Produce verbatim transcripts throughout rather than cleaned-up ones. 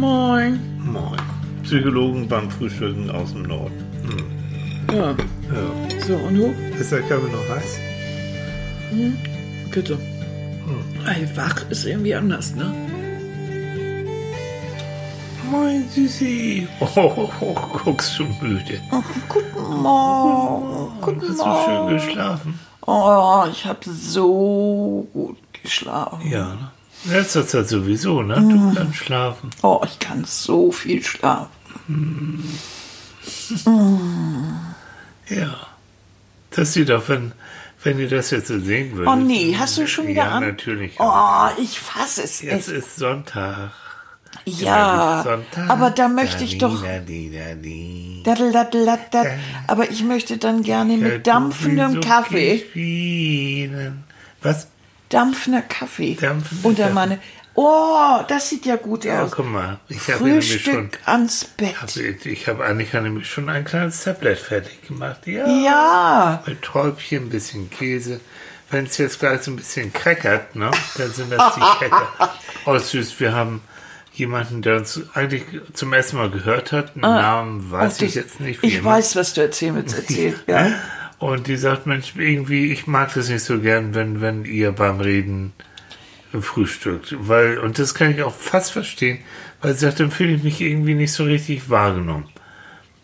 Moin. Moin. Psychologen beim Frühstücken aus dem Norden. Hm. Ja. ja. So, und du? Ist der Kaffee noch heiß? Hm. Bitte. Hm. Ey, wach ist irgendwie anders, ne? Moin, Süßi. Oh, oh, oh, guckst schon müde. Oh, guten Morgen. Guten Morgen. Hast du schön geschlafen? Oh, ich habe so gut geschlafen. Ja, ne? In letzter Zeit sowieso, ne? Du kannst schlafen. Oh, ich kann so viel schlafen. Ja. Das sieht auch, wenn, wenn ihr das jetzt sehen würdet. Oh nee, hast du schon wieder ja, an? Ja, natürlich. Oh, ich fasse es nicht. Jetzt ist Sonntag. Ja, Sonntag. Aber da möchte ich doch... Daddel, daddel, daddel. Aber ich möchte dann gerne mit dampfendem Kaffee... Was? Dampfender Kaffee. Dampfender Unter Kaffee. Meine. Oh, das sieht ja gut ja, aus. Guck mal, ich habe nämlich schon ans Bett. Hab, ich habe Annika nämlich schon ein kleines Tablett fertig gemacht. Ja. ja. Mit Träubchen, ein bisschen Käse. Wenn es jetzt gleich so ein bisschen crackert, ne, dann sind das die Cracker. Oh, süß, wir haben jemanden, der uns eigentlich zum ersten Mal gehört hat. Den ah, Namen weiß ich jetzt nicht. Wie ich jemand. weiß, was du erzähl, jetzt erzählst. Ja. Und die sagt, Mensch, irgendwie, ich mag das nicht so gern, wenn, wenn ihr beim Reden frühstückt. Weil, und das kann ich auch fast verstehen, weil sie sagt, dann fühle ich mich irgendwie nicht so richtig wahrgenommen.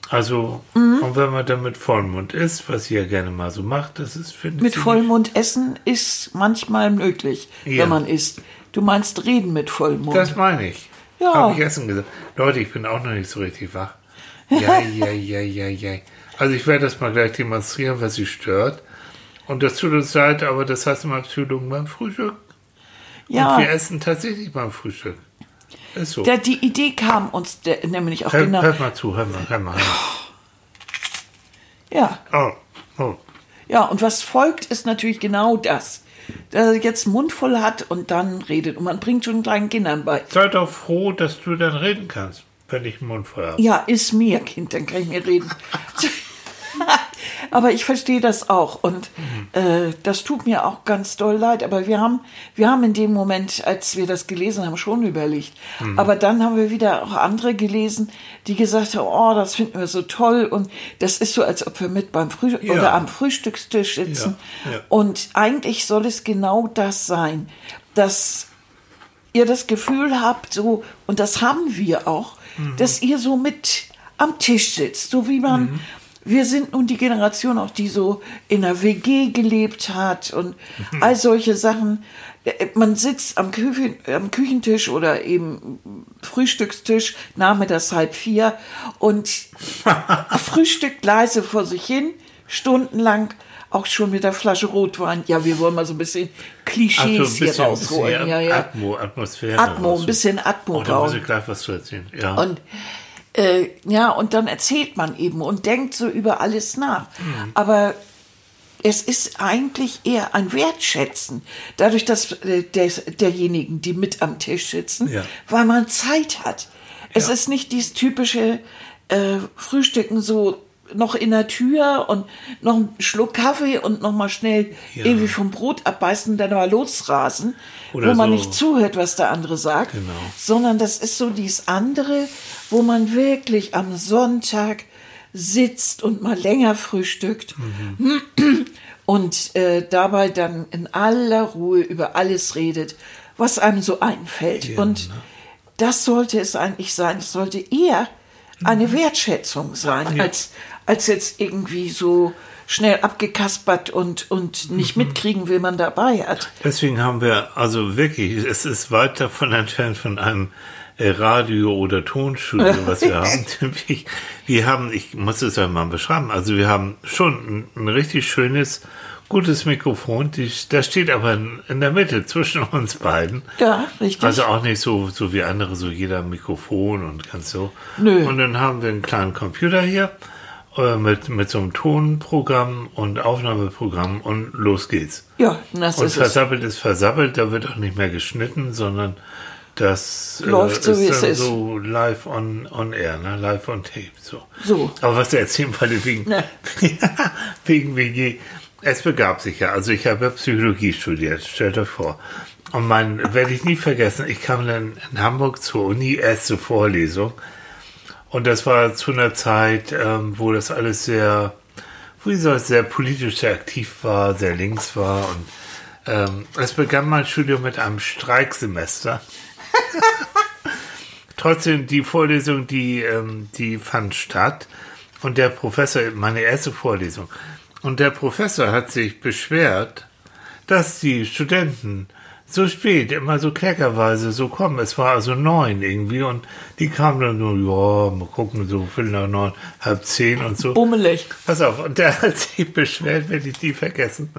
Also, mhm. und wenn man dann mit Vollmund isst, was sie ja gerne mal so macht, das ist, finde ich. Mit Vollmund nicht. Essen ist manchmal möglich, ja. wenn man isst. Du meinst reden mit Vollmund. Das meine ich. Ja. Habe ich Essen gesagt. Leute, ich bin auch noch nicht so richtig wach. Ja, ja, ja, ja, ja. Also ich werde das mal gleich demonstrieren, was sie stört. Und das tut uns leid, aber das heißt immer Psychologen beim Frühstück. Ja. Und wir essen tatsächlich beim Frühstück. Ist so. Der, die Idee kam uns der, nämlich auch hör, genau... Hört mal zu, hör mal, hör mal. Hör mal. Ja. Oh, oh. Ja, und was folgt, ist natürlich genau das. Dass er jetzt Mund voll hat und dann redet. Und man bringt schon kleinen Kindern bei. Sei doch froh, dass du dann reden kannst, wenn ich einen Mund voll habe. Ja, ist mir, Kind, dann kann ich mir reden. Aber ich verstehe das auch und mhm. äh, das tut mir auch ganz doll leid. Aber wir haben, wir haben in dem Moment, als wir das gelesen haben, schon überlegt. Mhm. Aber dann haben wir wieder auch andere gelesen, die gesagt haben, oh, das finden wir so toll und das ist so, als ob wir mit beim Frühstück ja. oder am Frühstückstisch sitzen. Ja. Ja. Und eigentlich soll es genau das sein, dass ihr das Gefühl habt, so, und das haben wir auch, mhm. dass ihr so mit am Tisch sitzt, so wie man... Mhm. Wir sind nun die Generation, auch die so in einer W G gelebt hat und all solche Sachen. Man sitzt am, Küchen, am Küchentisch oder eben Frühstückstisch, nachmittags halb vier und frühstückt leise vor sich hin, stundenlang, auch schon mit der Flasche Rotwein. Ja, wir wollen mal so ein bisschen Klischees also ein bisschen, hier rausholen. Bisschen ja, ja. Atmo, Atmosphäre. Atmo, raus. Ein bisschen Atmo. Und da muss ich gleich was zu erzählen. Ja. Und ja, und dann erzählt man eben und denkt so über alles nach. Mhm. Aber es ist eigentlich eher ein Wertschätzen, dadurch, dass der, derjenigen, die mit am Tisch sitzen, ja. weil man Zeit hat. Ja. Es ist nicht dieses typische äh, Frühstücken so noch in der Tür und noch einen Schluck Kaffee und noch mal schnell ja. irgendwie vom Brot abbeißen und dann mal losrasen, oder wo man so nicht zuhört, was der andere sagt, genau. sondern das ist so dieses andere, wo man wirklich am Sonntag sitzt und mal länger frühstückt mhm. und äh, dabei dann in aller Ruhe über alles redet, was einem so einfällt. Ja, und ne? das sollte es eigentlich sein. Es sollte eher eine Wertschätzung sein, ja. als, als jetzt irgendwie so schnell abgekaspert und, und nicht mhm. mitkriegen will man dabei hat. Deswegen haben wir also wirklich, es ist weit davon entfernt von einem Radio- oder Tonstudio, was wir haben. Wir haben, ich muss es ja mal beschreiben, also wir haben schon ein, ein richtig schönes, gutes Mikrofon, die, das steht aber in, in der Mitte zwischen uns beiden. Ja, richtig. Also auch nicht so, so wie andere, so jeder Mikrofon und ganz so. Nö. Und dann haben wir einen kleinen Computer hier äh, mit, mit so einem Tonprogramm und Aufnahmeprogramm und los geht's. Ja, das und ist versabbelt es. ist versabbelt, da wird auch nicht mehr geschnitten, sondern das läuft äh, so, wie es ist. So live on, on air, ne? Live on tape. So. so. Aber was er erzählen wollte wegen, wegen W G. es begab sich ja. Also ich habe ja Psychologie studiert, stell dir vor. Und man, werde ich nie vergessen, ich kam dann in Hamburg zur Uni, erste Vorlesung. Und das war zu einer Zeit, ähm, wo das alles sehr, wo ich so sehr politisch, sehr aktiv war, sehr links war. Und ähm, es begann mein Studium mit einem Streiksemester. Trotzdem, die Vorlesung, die, ähm, die fand statt. Und der Professor, meine erste Vorlesung, und der Professor hat sich beschwert, dass die Studenten so spät, immer so kleckerweise so kommen. Es war also neun irgendwie und die kamen dann so, ja, mal gucken, so Viertel nach neun, halb zehn und so. Bummelig. Pass auf, und der hat sich beschwert, werde ich nie vergessen.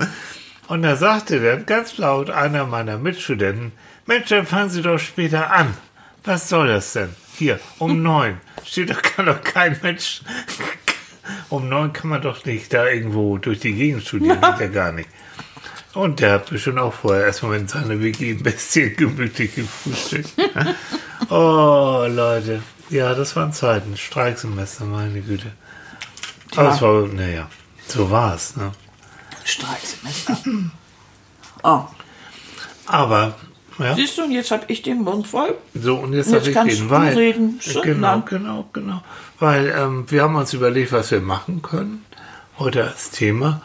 Und da sagte dann ganz laut einer meiner Mitstudenten, Mensch, dann fangen Sie doch später an. Was soll das denn? Hier, um neun. Steht doch, kann doch kein Mensch. Um neun kann man doch nicht da irgendwo durch die Gegend studieren, geht ja gar nicht. Und der hat bestimmt auch vorher erstmal in seiner W G ein bisschen gemütlich gefrühstückt. Oh, Leute. Ja, das waren Zeiten. Streiksemester, meine Güte. Tja. Aber es war, naja, so war es, ne? Streiksemester. Oh. Aber, ja. Siehst du, und jetzt habe ich den Mund voll. So, und jetzt, jetzt habe ich den Wein. Reden. Genau, genau, genau. Weil ähm, wir haben uns überlegt, was wir machen können. Heute als Thema.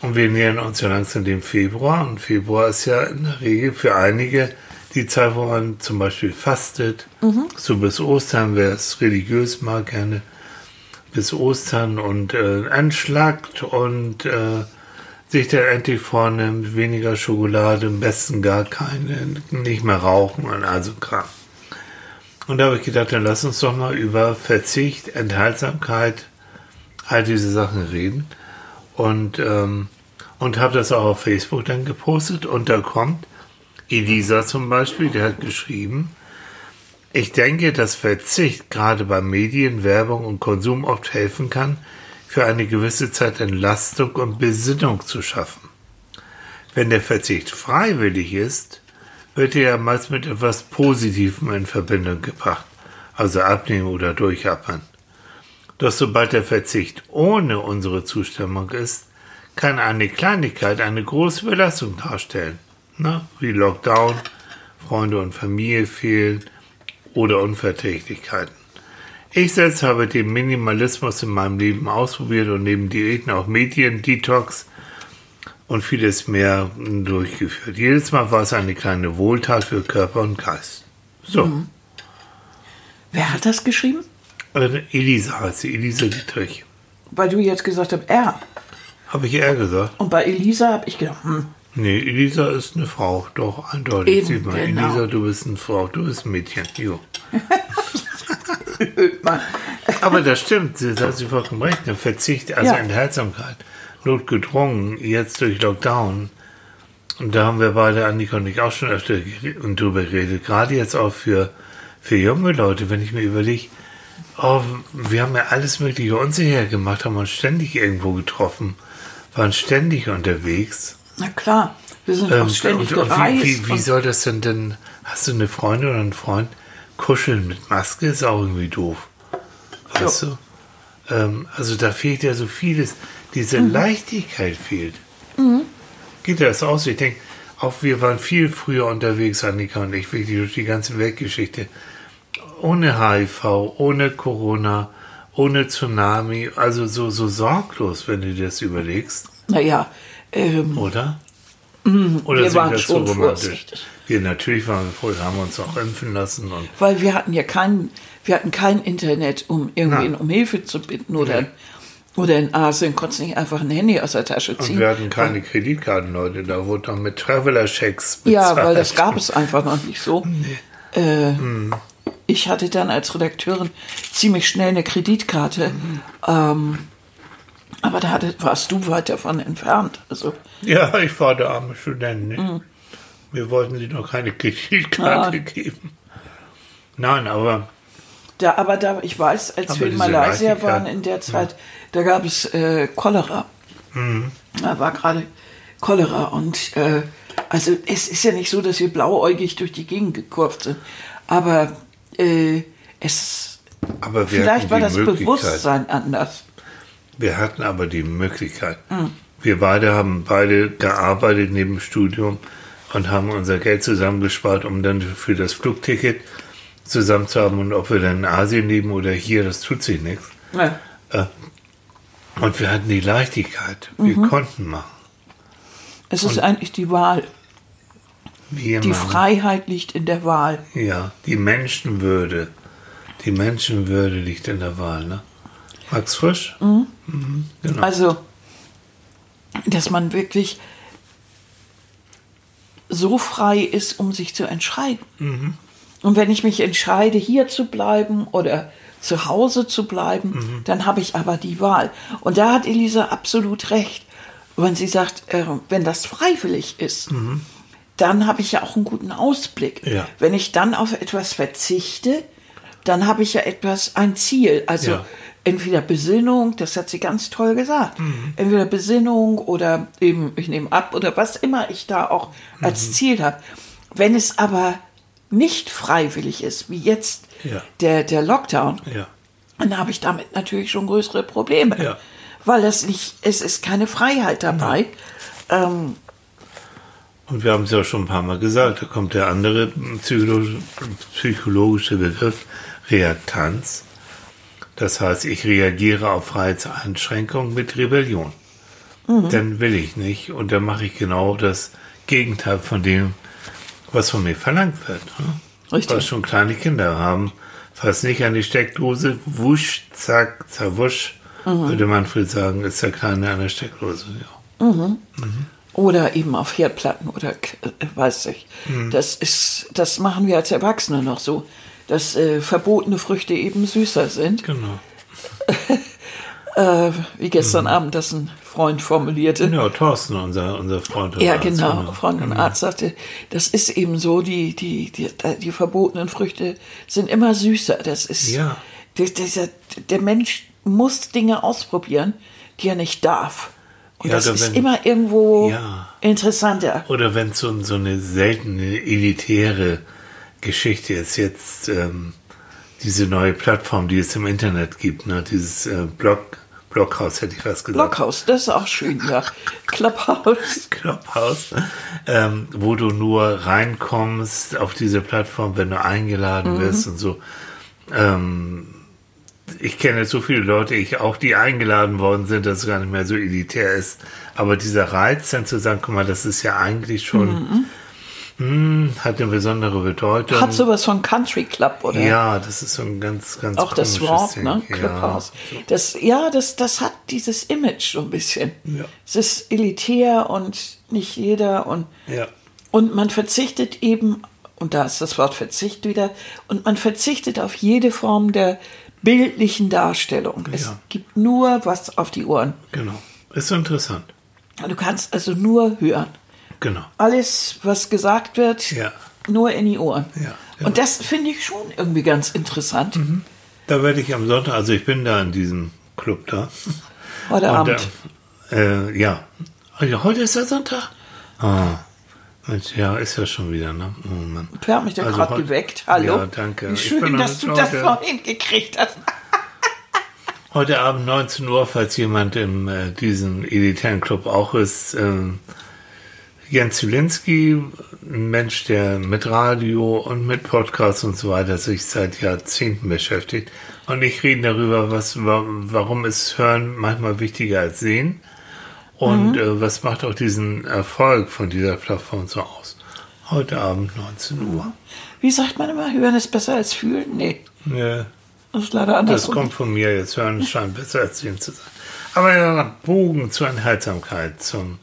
Und wir nähern uns ja langsam dem Februar. Und Februar ist ja in der Regel für einige die Zeit, wo man zum Beispiel fastet. Mhm. So bis Ostern, wer es religiös mag, gerne bis Ostern und äh, anschlagt und äh, sich dann endlich vornimmt, weniger Schokolade, am besten gar keine, nicht mehr rauchen und also Kram. Und da habe ich gedacht, dann lass uns doch mal über Verzicht, Enthaltsamkeit, all diese Sachen reden. Und, ähm, und habe das auch auf Facebook dann gepostet. Und da kommt Elisa zum Beispiel, die hat geschrieben, ich denke, dass Verzicht gerade bei Medien, Werbung und Konsum oft helfen kann, für eine gewisse Zeit Entlastung und Besinnung zu schaffen. Wenn der Verzicht freiwillig ist, wird er ja meist mit etwas Positivem in Verbindung gebracht, also abnehmen oder durchatmen. Doch sobald der Verzicht ohne unsere Zustimmung ist, kann eine Kleinigkeit eine große Belastung darstellen. Na, wie Lockdown, Freunde und Familie fehlen oder Unverträglichkeiten. Ich selbst habe den Minimalismus in meinem Leben ausprobiert und neben Diäten auch Medien, Detox und vieles mehr durchgeführt. Jedes Mal war es eine kleine Wohltat für Körper und Geist. So. Mhm. Wer hat das geschrieben? Elisa heißt sie, Elisa Dietrich. Weil du jetzt gesagt hast, er. Habe ich er gesagt? Und bei Elisa habe ich gedacht, hm. Nee, Elisa ist eine Frau, doch, eindeutig. Eben, sieht man. Genau. Elisa, du bist eine Frau, du bist ein Mädchen. Jo. Aber das stimmt, das hat sie vollkommen recht. Der Verzicht, also ja. Enthaltsamkeit, notgedrungen, jetzt durch Lockdown. Und da haben wir beide, Annika und ich, auch schon öfter drüber geredet. Gerade jetzt auch für, für junge Leute, wenn ich mir überlege, oh, wir haben ja alles Mögliche unsicher gemacht, haben uns ständig irgendwo getroffen, waren ständig unterwegs. Na klar, wir sind ähm, auch ständig und, gereist. Und wie, wie, wie soll das denn denn, hast du eine Freundin oder einen Freund, kuscheln mit Maske ist auch irgendwie doof, weißt jo. du? Ähm, also da fehlt ja so vieles, diese mhm. Leichtigkeit fehlt. Mhm. Geht das aus? Ich denke, auch wir waren viel früher unterwegs, Annika und ich, wirklich durch die ganze Weltgeschichte. Ohne H I V, ohne Corona, ohne Tsunami, also so, so sorglos, wenn du dir das überlegst. Naja. Ähm, Oder? Mh, Oder wir sind waren das schon so romantisch? Vorsichtig. Wir natürlich waren wir vorher, haben uns auch impfen lassen. Und Weil wir hatten ja kein, wir hatten kein Internet, um irgendwen um Hilfe zu bitten. Oder, nee. Oder in Asien konntest du nicht einfach ein Handy aus der Tasche ziehen. Und wir hatten keine und, Kreditkarten, Leute. Da wurde dann mit Traveler-Schecks bezahlt. Ja, weil das gab es einfach noch nicht so. Nee. Äh, hm. Ich hatte dann als Redakteurin ziemlich schnell eine Kreditkarte. Mhm. Ähm, aber da hatte, warst du weit davon entfernt. Also, ja, ich war der arme Student. Ne? Mhm. Wir wollten sie noch keine Kreditkarte ja. geben. Nein, aber... Da, aber da, ich weiß, als wir in Malaysia waren in der Zeit, mhm. da gab es äh, Cholera. Mhm. Da war gerade Cholera. Und äh, also es ist ja nicht so, dass wir blauäugig durch die Gegend gekurvt sind. Aber... Äh, es aber vielleicht war das Bewusstsein anders. Wir hatten aber die Möglichkeit. Mhm. wir beide haben beide gearbeitet neben dem Studium und haben unser Geld zusammengespart, um dann für das Flugticket zusammen zu haben. Und ob wir dann in Asien leben oder hier, das tut sich nichts. Ja. Und wir hatten die Leichtigkeit. Wir mhm. konnten machen. Es ist und eigentlich die Wahl. Wir die machen. Freiheit liegt in der Wahl. Ja, die Menschenwürde. Die Menschenwürde liegt in der Wahl. Ne? Max Frisch? Mhm. Mhm, genau. Also, dass man wirklich so frei ist, um sich zu entscheiden. Mhm. Und wenn ich mich entscheide, hier zu bleiben oder zu Hause zu bleiben, mhm. dann habe ich aber die Wahl. Und da hat Elisa absolut recht. Wenn sie sagt, wenn das freiwillig ist, mhm. dann habe ich ja auch einen guten Ausblick. Ja. Wenn ich dann auf etwas verzichte, dann habe ich ja etwas, ein Ziel. Also ja. entweder Besinnung, das hat sie ganz toll gesagt, mhm. entweder Besinnung oder eben ich nehme ab oder was immer ich da auch mhm. als Ziel habe. Wenn es aber nicht freiwillig ist, wie jetzt ja. der, der Lockdown, ja. dann habe ich damit natürlich schon größere Probleme. Ja. Weil das nicht, es ist keine Freiheit dabei. Ja. Ähm, Und wir haben es ja schon ein paar Mal gesagt, da kommt der andere psychologische Begriff, Reaktanz. Das heißt, ich reagiere auf Freiheitseinschränkungen mit Rebellion. Mhm. Dann will ich nicht und dann mache ich genau das Gegenteil von dem, was von mir verlangt wird. Ne? Richtig. Was schon kleine Kinder haben, fass nicht an die Steckdose, wusch, zack, zawusch, mhm. würde Manfred sagen, ist der Kleine an der Steckdose. Ja. Mhm. Mhm. Oder eben auf Herdplatten oder äh, weiß ich. Mhm. Das ist, das machen wir als Erwachsene noch so, dass äh, verbotene Früchte eben süßer sind. Genau. äh, wie gestern mhm. Abend das ein Freund formulierte. Ja, Thorsten, unser, unser Freund und ja, Arzt. Genau, genau. Freund und mhm. Arzt sagte, das ist eben so, die, die, die, die verbotenen Früchte sind immer süßer. Das ist, ja. der, der, der Mensch muss Dinge ausprobieren, die er nicht darf. Und ja, das ist wenn, immer irgendwo ja. interessanter. Oder wenn so, so eine seltene, elitäre Geschichte ist, jetzt ähm, diese neue Plattform, die es im Internet gibt, ne? Dieses äh, Blog, Bloghaus, hätte ich fast gesagt. Bloghaus, das ist auch schön, ja. Clubhouse. Clubhouse, ähm, wo du nur reinkommst auf diese Plattform, wenn du eingeladen mhm. wirst und so. Ähm, Ich kenne so viele Leute, ich auch, die eingeladen worden sind, dass es gar nicht mehr so elitär ist. Aber dieser Reiz, dann zu sagen, guck mal, das ist ja eigentlich schon, mm-hmm. mh, hat eine besondere Bedeutung. Hat sowas von Country Club, oder? Ja, das ist so ein ganz, ganz auch komisches das Wort, Ding. Ne? Clubhouse. Ja, das, ja das, das hat dieses Image so ein bisschen. Ja. Es ist elitär und nicht jeder. Und, ja. und man verzichtet eben, und da ist das Wort Verzicht wieder, und man verzichtet auf jede Form der bildlichen Darstellung. Ja. Es gibt nur was auf die Ohren. Genau. Ist so interessant. Du kannst also nur hören. Genau. Alles, was gesagt wird, ja. nur in die Ohren. Ja, genau. Und das finde ich schon irgendwie ganz interessant. Mhm. Da werde ich am Sonntag, also ich bin da in diesem Club da. Heute Abend. Äh, ja. Heute ist der Sonntag? Ah. Mensch, ja, ist ja schon wieder, ne? Oh Mann. Du hast mich da also gerade geweckt. Hallo? Ja, danke. Schön, dass du das vorhin gekriegt hast. Heute Abend neunzehn Uhr, falls jemand in äh, diesem elitären Club auch ist. Ähm, Jens Zielinski, ein Mensch, der mit Radio und mit Podcasts und so weiter sich seit Jahrzehnten beschäftigt. Und ich rede darüber, was, warum ist Hören manchmal wichtiger als Sehen. Und mhm. äh, was macht auch diesen Erfolg von dieser Plattform so aus? Heute Abend neunzehn Uhr. Wie sagt man immer, Hören ist besser als Fühlen? Nee. Nee. Das ist leider anders. Das kommt von mir jetzt. Hören scheint besser als Sehen zu sein. Aber ja, Bogen zur Enthaltsamkeit, zum,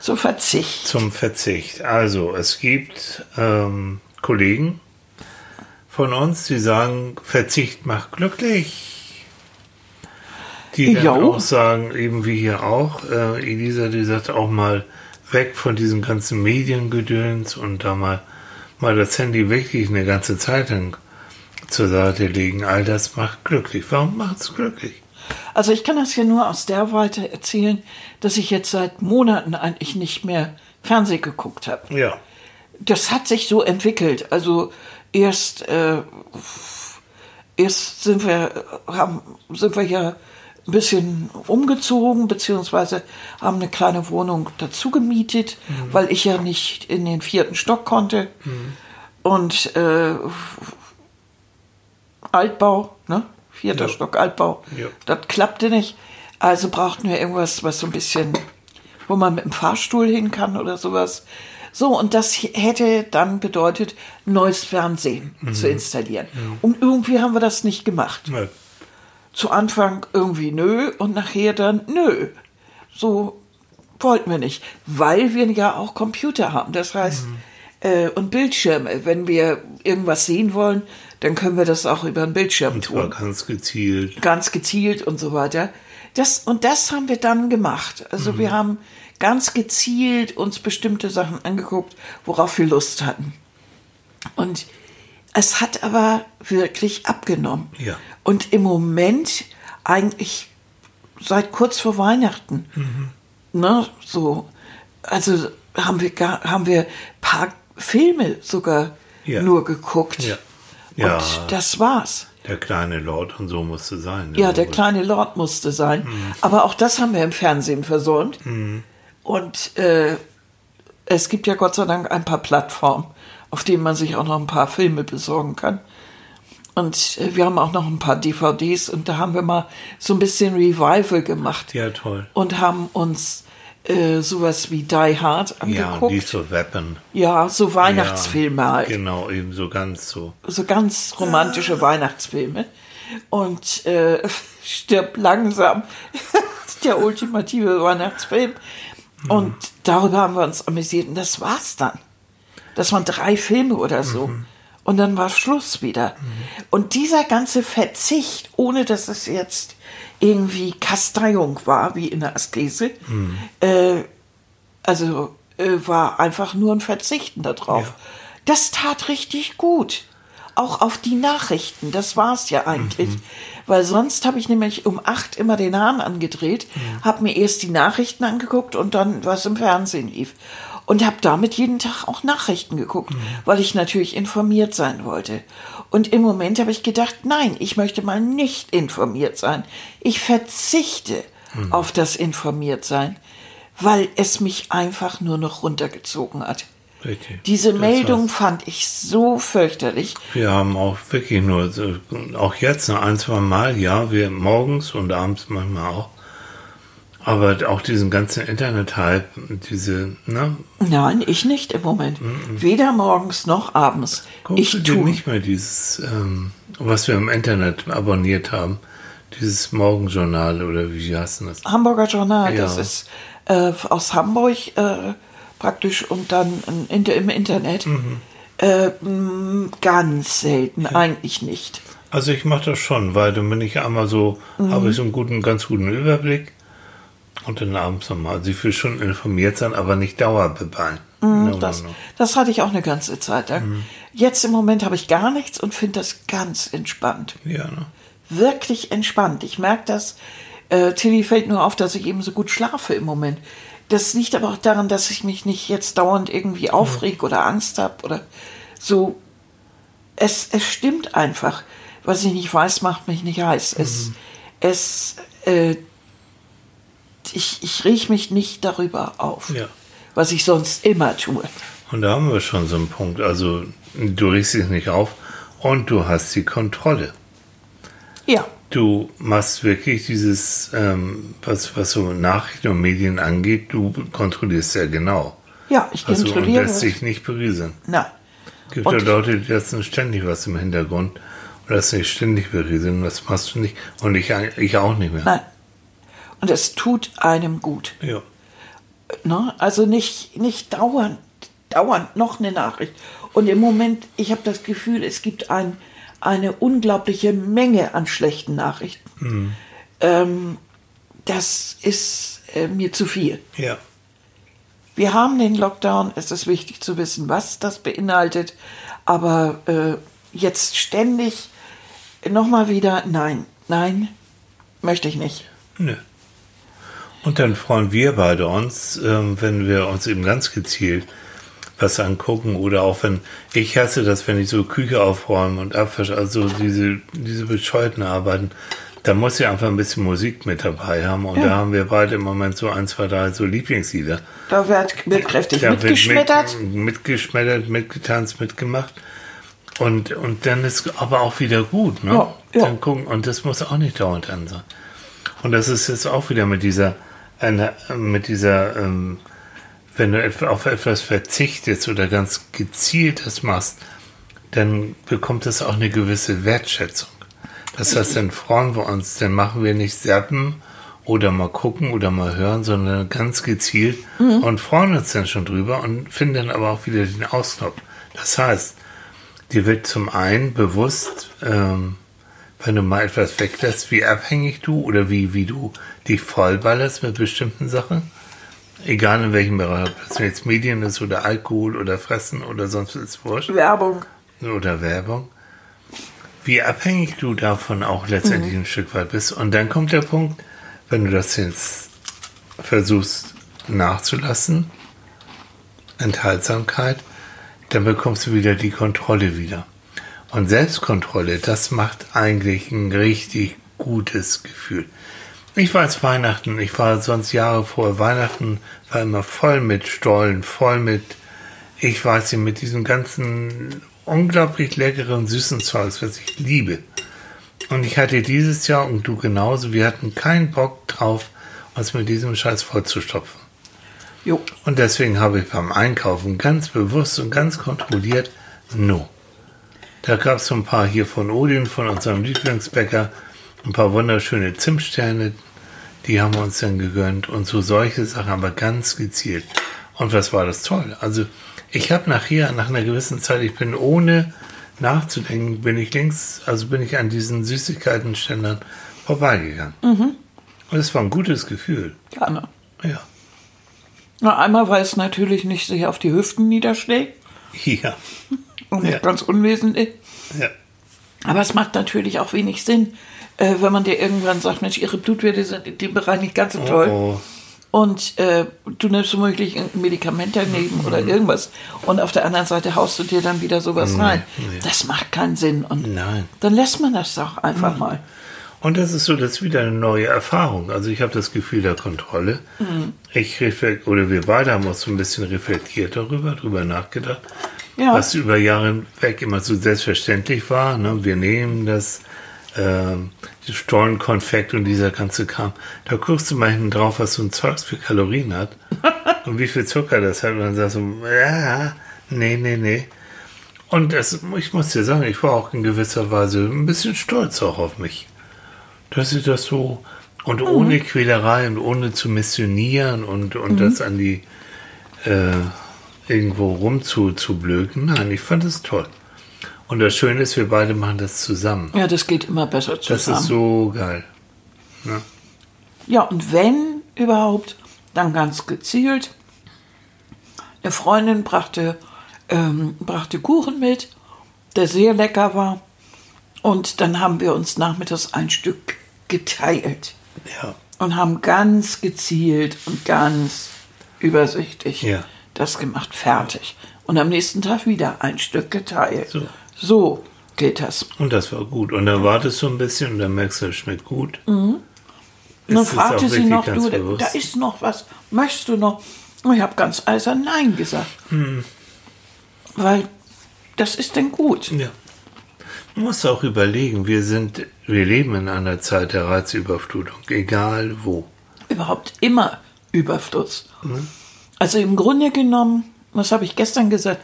zum Verzicht. Zum Verzicht. Also, es gibt ähm, Kollegen von uns, die sagen, Verzicht macht glücklich. Die dann jo. auch sagen, eben wie hier auch, äh, Elisa, die sagt auch mal weg von diesem ganzen Mediengedöns und da mal, mal das Handy wirklich eine ganze Zeit lang zur Seite legen. All das macht glücklich. Warum macht es glücklich? Also ich kann das hier nur aus der Weite erzählen, dass ich jetzt seit Monaten eigentlich nicht mehr Fernsehen geguckt habe. Ja. Das hat sich so entwickelt. Also erst, äh, erst sind wir, haben, sind wir ja ein bisschen umgezogen, beziehungsweise haben eine kleine Wohnung dazu gemietet, mhm. weil ich ja nicht in den vierten Stock konnte. Mhm. Und äh, Altbau, ne? Vierter ja. Stock Altbau, ja. das klappte nicht. Also brauchten wir irgendwas, was so ein bisschen, wo man mit dem Fahrstuhl hin kann oder sowas. So, und das hätte dann bedeutet, neues Fernsehen mhm. zu installieren. Mhm. Und irgendwie haben wir das nicht gemacht. Nee. Zu Anfang irgendwie nö und nachher dann nö. So wollten wir nicht, weil wir ja auch Computer haben. Das heißt, mhm. äh, und Bildschirme. Wenn wir irgendwas sehen wollen, dann können wir das auch über einen Bildschirm und zwar tun. Ganz gezielt. Ganz gezielt und so weiter. Das, und das haben wir dann gemacht. Also mhm. wir haben ganz gezielt uns bestimmte Sachen angeguckt, worauf wir Lust hatten. Und es hat aber wirklich abgenommen. Ja. Und im Moment eigentlich seit kurz vor Weihnachten, mhm. ne, so, also haben wir gar, haben wir ein paar Filme sogar ja. nur geguckt. Ja. Ja. Und das war's. Der kleine Lord und so musste sein. Ja, der kleine Lord musste sein. Mhm. Aber auch das haben wir im Fernsehen versäumt. Mhm. Und äh, es gibt ja Gott sei Dank ein paar Plattformen, auf denen man sich auch noch ein paar Filme besorgen kann. Und äh, wir haben auch noch ein paar D V Ds und da haben wir mal so ein bisschen Revival gemacht. Ja, toll. Und haben uns äh, sowas wie Die Hard angeguckt. Ja, die so Weapon. Ja, so Weihnachtsfilme ja, halt. Genau, eben so ganz so. So ganz romantische ah. Weihnachtsfilme. Und äh, stirb langsam. Der ultimative Weihnachtsfilm. Und darüber haben wir uns amüsiert. Und das war's dann. Das waren drei Filme oder so. Mhm. Und dann war Schluss wieder. Mhm. Und dieser ganze Verzicht, ohne dass es jetzt irgendwie Kasteiung war, wie in der Askese, mhm. äh, also äh, war einfach nur ein Verzichten darauf. Ja. Das tat richtig gut. Auch auf die Nachrichten, das war es ja eigentlich. Mhm. Weil sonst habe ich nämlich um acht immer den Hahn angedreht, mhm. habe mir erst die Nachrichten angeguckt und dann, was im Fernsehen lief. Und habe damit jeden Tag auch Nachrichten geguckt, mhm. weil ich natürlich informiert sein wollte. Und im Moment habe ich gedacht, nein, ich möchte mal nicht informiert sein. Ich verzichte mhm. auf das Informiertsein, weil es mich einfach nur noch runtergezogen hat. Richtig. Diese das Meldung war's. Fand ich so fürchterlich. Wir haben auch wirklich nur, auch jetzt noch ein, zwei Mal, ja, wir morgens und abends manchmal auch, aber auch diesen ganzen Internet-Hype, diese, ne? Nein, ich nicht im Moment. Mm-mm. Weder morgens noch abends. Guck, ich tue nicht mehr dieses, ähm, was wir im Internet abonniert haben, dieses Morgenjournal oder wie heißt das? Hamburger Journal, ja. Das ist äh, aus Hamburg, äh, praktisch und dann in, im Internet mhm. äh, ganz selten, ja. Eigentlich nicht. Also ich mache das schon, weil dann bin ich einmal so, mhm. habe ich so einen guten, ganz guten Überblick und dann abends nochmal. Also ich will schon informiert sein, aber nicht dauerbeballen. Mhm, no, das, no, no. das hatte ich auch eine ganze Zeit lang. Mhm. Jetzt im Moment habe ich gar nichts und finde das ganz entspannt. Ja, ne? Wirklich entspannt. Ich merke das, äh, Tilly fällt nur auf, dass ich eben so gut schlafe im Moment. Das liegt aber auch daran, dass ich mich nicht jetzt dauernd irgendwie aufreg oder Angst habe oder so. Es, es stimmt einfach. Was ich nicht weiß, macht mich nicht heiß. Es, mhm. es, äh, ich, ich reg mich nicht darüber auf, ja. was ich sonst immer tue. Und da haben wir schon so einen Punkt. Also du regst dich nicht auf und du hast die Kontrolle. Ja. Du machst wirklich dieses, ähm, was, was so Nachrichten und Medien angeht, du kontrollierst ja genau. Ja, ich also, kontrolliere. Und lässt dich nicht berieseln. Nein. Es gibt ja Leute, die lassen ständig was im Hintergrund und lassen dich ständig berieseln. Das machst du nicht. Und ich, ich auch nicht mehr. Nein. Und es tut einem gut. Ja. Ne? Also nicht, nicht dauernd, dauernd noch eine Nachricht. Und im Moment, ich habe das Gefühl, es gibt ein... eine unglaubliche Menge an schlechten Nachrichten. Mhm. Ähm, das ist äh, mir zu viel. Ja. Wir haben den Lockdown, es ist wichtig zu wissen, was das beinhaltet, aber äh, jetzt ständig nochmal wieder, nein, nein, möchte ich nicht. Nö. Und dann freuen wir beide uns, äh, wenn wir uns eben ganz gezielt was angucken oder auch wenn, ich hasse das, wenn ich so Küche aufräume und abwasche, also diese, diese bescheuerten Arbeiten, Da muss ja einfach ein bisschen Musik mit dabei haben. Und ja. da haben wir beide im Moment so ein, zwei, drei so Lieblingslieder. Da wird, wird kräftig da mitgeschmettert. Wird mit, mitgeschmettert, mitgetanzt, mitgemacht. Und, und dann ist aber auch wieder gut. Ne? Ja, ja. Dann gucken. Und das muss auch nicht dauernd an sein. Und das ist jetzt auch wieder mit dieser, mit dieser ähm, wenn du auf etwas verzichtest oder ganz gezielt das machst, dann bekommt das auch eine gewisse Wertschätzung. Das heißt, dann freuen wir uns, dann machen wir nicht zappen oder mal gucken oder mal hören, sondern ganz gezielt mhm. und freuen uns dann schon drüber und finden dann aber auch wieder den Ausknopf. Das heißt, dir wird zum einen bewusst, ähm, wenn du mal etwas weglässt, wie abhängig du oder wie, wie du dich vollballerst mit bestimmten Sachen, egal in welchem Bereich, ob es jetzt Medien ist oder Alkohol oder Fressen oder sonst was, wurscht. Werbung. Oder Werbung. Wie abhängig du davon auch letztendlich mhm. ein Stück weit bist. Und dann kommt der Punkt, wenn du das jetzt versuchst nachzulassen, Enthaltsamkeit, dann bekommst du wieder die Kontrolle wieder. Und Selbstkontrolle, das macht eigentlich ein richtig gutes Gefühl. Ich war jetzt Weihnachten, ich war sonst Jahre vor Weihnachten, war immer voll mit Stollen, voll mit, ich weiß nicht, mit diesem ganzen unglaublich leckeren, süßen Zeugs, was ich liebe. Und ich hatte dieses Jahr, und du genauso, wir hatten keinen Bock drauf, uns mit diesem Scheiß vollzustopfen. Jo. Und deswegen habe ich beim Einkaufen ganz bewusst und ganz kontrolliert, no. Da gab es so ein paar hier von Odin, von unserem Lieblingsbäcker, ein paar wunderschöne Zimtsterne, die haben wir uns dann gegönnt und so solche Sachen, aber ganz gezielt. Und was war das toll? Also ich habe nachher, nach einer gewissen Zeit, ich bin ohne nachzudenken, bin ich links, also bin ich an diesen Süßigkeitenständern vorbeigegangen. Mhm. Und es war ein gutes Gefühl. Gerne. Ja. Na, einmal, weil es natürlich nicht sich auf die Hüften niederschlägt. Ja. Und ja. ganz unwesentlich. Ja. Aber es macht natürlich auch wenig Sinn, äh, wenn man dir irgendwann sagt, Mensch, ihre Blutwerte sind in dem Bereich nicht ganz so toll. Oh. Und äh, du nimmst womöglich ein Medikament daneben mhm. oder irgendwas. Und auf der anderen Seite haust du dir dann wieder sowas mhm. rein. Ja. Das macht keinen Sinn. Und Nein. dann lässt man das doch einfach mhm. mal. Und das ist so, das ist wieder eine neue Erfahrung. Also ich habe das Gefühl der Kontrolle. Mhm. Ich reflekt, oder wir beide haben uns so ein bisschen reflektiert darüber, darüber nachgedacht. Ja. Was über Jahre weg immer so selbstverständlich war. Ne? Wir nehmen das äh, Stollenkonfekt und dieser ganze Kram. Da guckst du mal hinten drauf, was so ein Zeugs für Kalorien hat und wie viel Zucker das hat. Und dann sagst du, ja, nee, nee, nee. Und das, ich muss dir sagen, ich war auch in gewisser Weise ein bisschen stolz auch auf mich. Dass ich das so, und mhm. ohne Quälerei und ohne zu missionieren und, und mhm. das an die äh, irgendwo rum zu, zu blöken. Nein, ich fand es toll. Und das Schöne ist, wir beide machen das zusammen. Ja, das geht immer besser zusammen. Das ist so geil. Ja, ja, und wenn überhaupt, dann ganz gezielt. Eine Freundin brachte, ähm, brachte Kuchen mit, der sehr lecker war. Und dann haben wir uns nachmittags ein Stück geteilt. Ja. Und haben ganz gezielt und ganz übersichtlich ja. das gemacht, fertig. Und am nächsten Tag wieder ein Stück geteilt. So. So geht das. Und das war gut. Und dann wartest du ein bisschen und dann merkst du, es schmeckt gut. Mhm. Und dann fragte sie noch, du, bewusst? Da ist noch was, möchtest du noch? Und ich habe ganz eisern Nein gesagt. Mhm. Weil das ist denn gut. Ja. Man muss auch überlegen, wir sind, wir leben in einer Zeit der Reizüberflutung, egal wo. Überhaupt immer Überfluss. Mhm. Also im Grunde genommen, was habe ich gestern gesagt,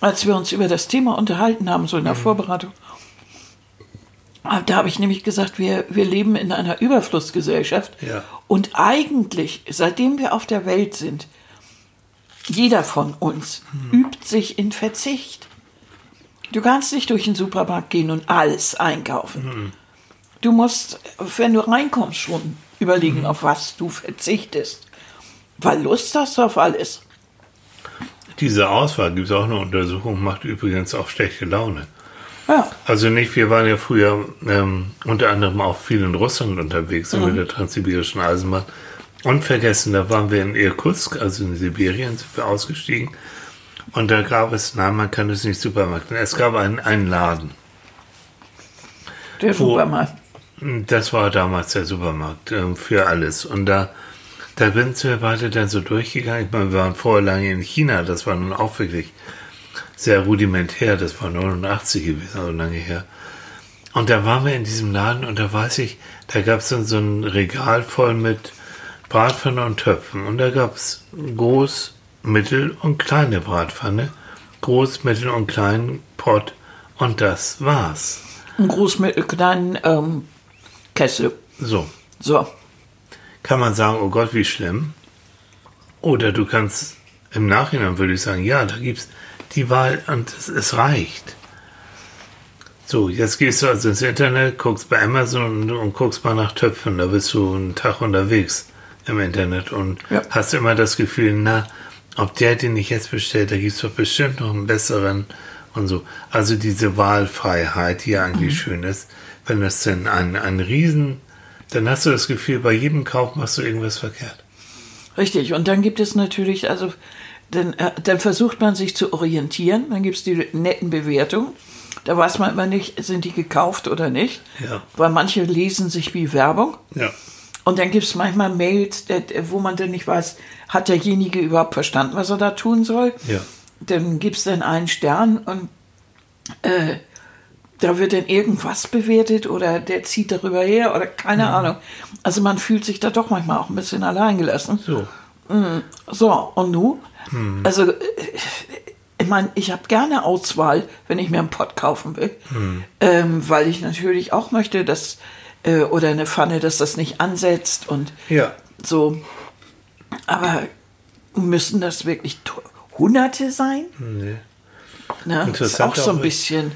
als wir uns über das Thema unterhalten haben, so in der mhm. Vorbereitung, da habe ich nämlich gesagt, wir, wir leben in einer Überflussgesellschaft ja. und eigentlich, seitdem wir auf der Welt sind, jeder von uns mhm. übt sich in Verzicht. Du kannst nicht durch den Supermarkt gehen und alles einkaufen. Mhm. Du musst, wenn du reinkommst, schon überlegen, mhm. auf was du verzichtest. Weil Lust hast du auf alles. Diese Auswahl, gibt es auch eine Untersuchung, macht übrigens auch schlechte Laune. Ja. Also nicht, wir waren ja früher ähm, unter anderem auch viel in Russland unterwegs, mhm. mit der transsibirischen Eisenbahn. Und vergessen, da waren wir in Irkutsk, also in Sibirien, sind wir ausgestiegen. Und da gab es, nein, man kann es nicht Supermarkt nennen, es gab einen, einen Laden. Der Supermarkt. Das war damals der Supermarkt äh, für alles. Und da, da sind wir beide dann so durchgegangen. Ich meine, wir waren vorher lange in China. Das war nun auch wirklich sehr rudimentär. Das war neunundachtzig gewesen, also lange her. Und da waren wir in diesem Laden und da weiß ich, da gab es dann so ein Regal voll mit Bratpfannen und Töpfen. Und da gab es groß, mittel und kleine Bratpfanne. Groß, mittel und klein Pott. Und das war's. Ein groß, mittel, kleinen ähm, Kessel. So. So. Kann man sagen, oh Gott, wie schlimm. Oder du kannst im Nachhinein, würde ich sagen, ja, da gibt's die Wahl und es, es reicht. So, jetzt gehst du also ins Internet, guckst bei Amazon und, und guckst mal nach Töpfen. Da bist du einen Tag unterwegs im Internet und ja. hast immer das Gefühl, na, ob der, den ich jetzt bestelle, da gibt's doch bestimmt noch einen besseren. Und so. Also diese Wahlfreiheit, die ja eigentlich mhm. schön ist, wenn das denn ein, ein Riesen, dann hast du das Gefühl, bei jedem Kauf machst du irgendwas verkehrt. Richtig, und dann gibt es natürlich, also dann, dann versucht man sich zu orientieren, dann gibt es die netten Bewertungen, da weiß man immer nicht, sind die gekauft oder nicht, ja. weil manche lesen sich wie Werbung. Ja. Und dann gibt es manchmal Mails, wo man dann nicht weiß, hat derjenige überhaupt verstanden, was er da tun soll? Ja. Dann gibt es dann einen Stern und äh, da wird dann irgendwas bewertet oder der zieht darüber her oder keine ja. Ahnung. Also man fühlt sich da doch manchmal auch ein bisschen alleingelassen. So. Mm, so, und nu? Hm. Also ich meine, ich habe gerne Auswahl, wenn ich mir einen Pott kaufen will, hm. ähm, weil ich natürlich auch möchte, dass äh, oder eine Pfanne, dass das nicht ansetzt und ja. so. Aber müssen das wirklich tun? Hunderte sein? Nee. Na, das ist auch so ein bisschen,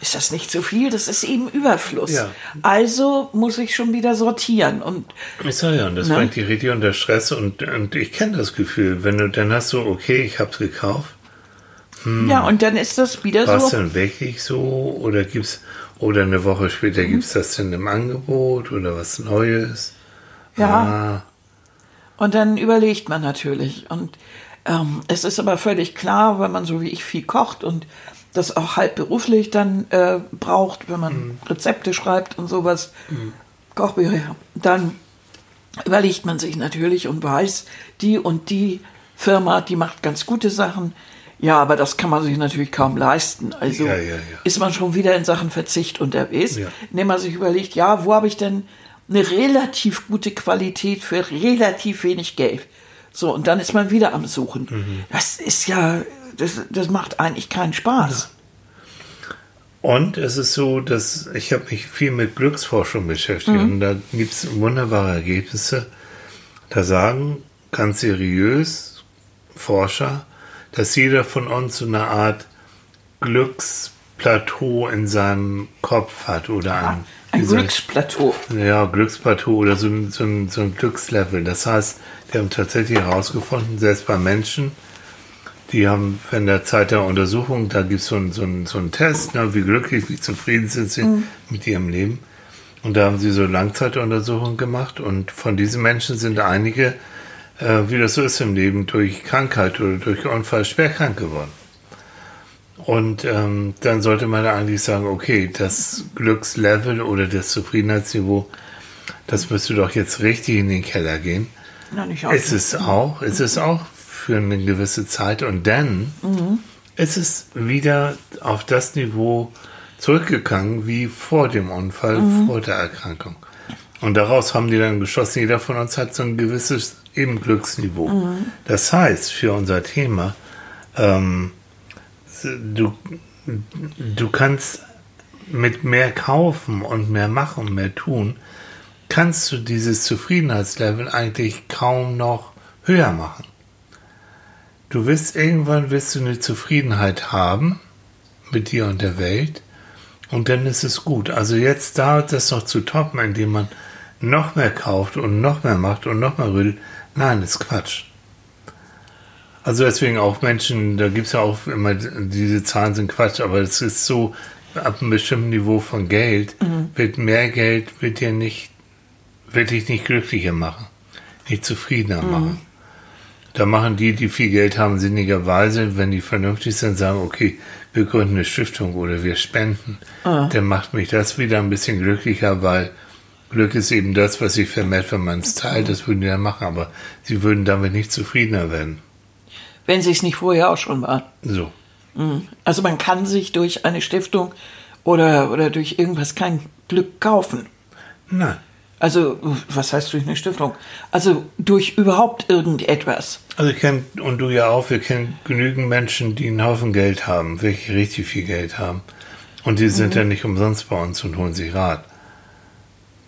ist das nicht so viel? Das ist eben Überfluss. Ja. Also muss ich schon wieder sortieren. Und, ich sag ja, und das bringt die richtig unter Stress. Und, und ich kenne das Gefühl, wenn du dann hast, so, okay, ich hab's gekauft. Hm, ja, und dann ist das wieder so. War es denn wirklich so? Oder gibt's, oder eine Woche später hm. gibt's das denn im Angebot oder was Neues? Ja. Ah. Und dann überlegt man natürlich. Und Ähm, es ist aber völlig klar, wenn man so wie ich viel kocht und das auch halb beruflich dann äh, braucht, wenn man mm. Rezepte schreibt und sowas, mm. Kochbücher, dann überlegt man sich natürlich und weiß, die und die Firma, die macht ganz gute Sachen. Ja, aber das kann man sich natürlich kaum leisten. Also ja, ja, ja. ist man schon wieder in Sachen Verzicht unterwegs, ja. indem man sich überlegt, ja, wo habe ich denn eine relativ gute Qualität für relativ wenig Geld? So, und dann ist man wieder am Suchen. Mhm. Das ist ja, das, das macht eigentlich keinen Spaß. Ja. Und es ist so, dass ich habe mich viel mit Glücksforschung beschäftigt mhm. und da gibt es wunderbare Ergebnisse. Da sagen ganz seriös Forscher, dass jeder von uns so eine Art Glücksplateau in seinem Kopf hat oder ja, ein, ein Glücksplateau. Ja, Glücksplateau oder so, so, so ein Glückslevel. Das heißt, wir haben tatsächlich herausgefunden, selbst bei Menschen, die haben in der Zeit der Untersuchung, da gibt so es so, so einen Test, ne, wie glücklich, wie zufrieden sind sie mhm. mit ihrem Leben. Und da haben sie so Langzeituntersuchungen gemacht. Und von diesen Menschen sind einige, äh, wie das so ist im Leben, durch Krankheit oder durch Unfall schwer krank geworden. Und ähm, dann sollte man da eigentlich sagen, okay, das Glückslevel oder das Zufriedenheitsniveau, das müsste doch jetzt richtig in den Keller gehen. Es ist auch, es ist auch für eine gewisse Zeit und dann mhm. ist es wieder auf das Niveau zurückgegangen wie vor dem Unfall, mhm. vor der Erkrankung. Und daraus haben die dann geschossen, jeder von uns hat so ein gewisses eben Glücksniveau. Mhm. Das heißt, für unser Thema, ähm, du, du kannst mit mehr kaufen und mehr machen, mehr tun, kannst du dieses Zufriedenheitslevel eigentlich kaum noch höher machen. Du wirst irgendwann wirst du eine Zufriedenheit haben mit dir und der Welt und dann ist es gut. Also jetzt da das noch zu toppen, indem man noch mehr kauft und noch mehr macht und noch mehr rüttelt, nein, das ist Quatsch. Also deswegen auch Menschen, da gibt es ja auch immer, diese Zahlen sind Quatsch, aber es ist so, ab einem bestimmten Niveau von Geld mhm. wird mehr Geld, wird dir nicht will dich nicht glücklicher machen, nicht zufriedener mhm. machen. Da machen die, die viel Geld haben, sinnigerweise, wenn die vernünftig sind, sagen, okay, wir gründen eine Stiftung oder wir spenden, ah. dann macht mich das wieder ein bisschen glücklicher, weil Glück ist eben das, was sich vermehrt, wenn man es teilt, das würden die dann machen, aber sie würden damit nicht zufriedener werden. Wenn sie es nicht vorher auch schon waren. So. Also man kann sich durch eine Stiftung oder, oder durch irgendwas kein Glück kaufen. Nein. Also, was heißt durch eine Stiftung? Also durch überhaupt irgendetwas. Also ich kenne, und du ja auch, wir kennen genügend Menschen, die einen Haufen Geld haben, welche richtig viel Geld haben. Und die sind mhm. dann nicht umsonst bei uns und holen sich Rat.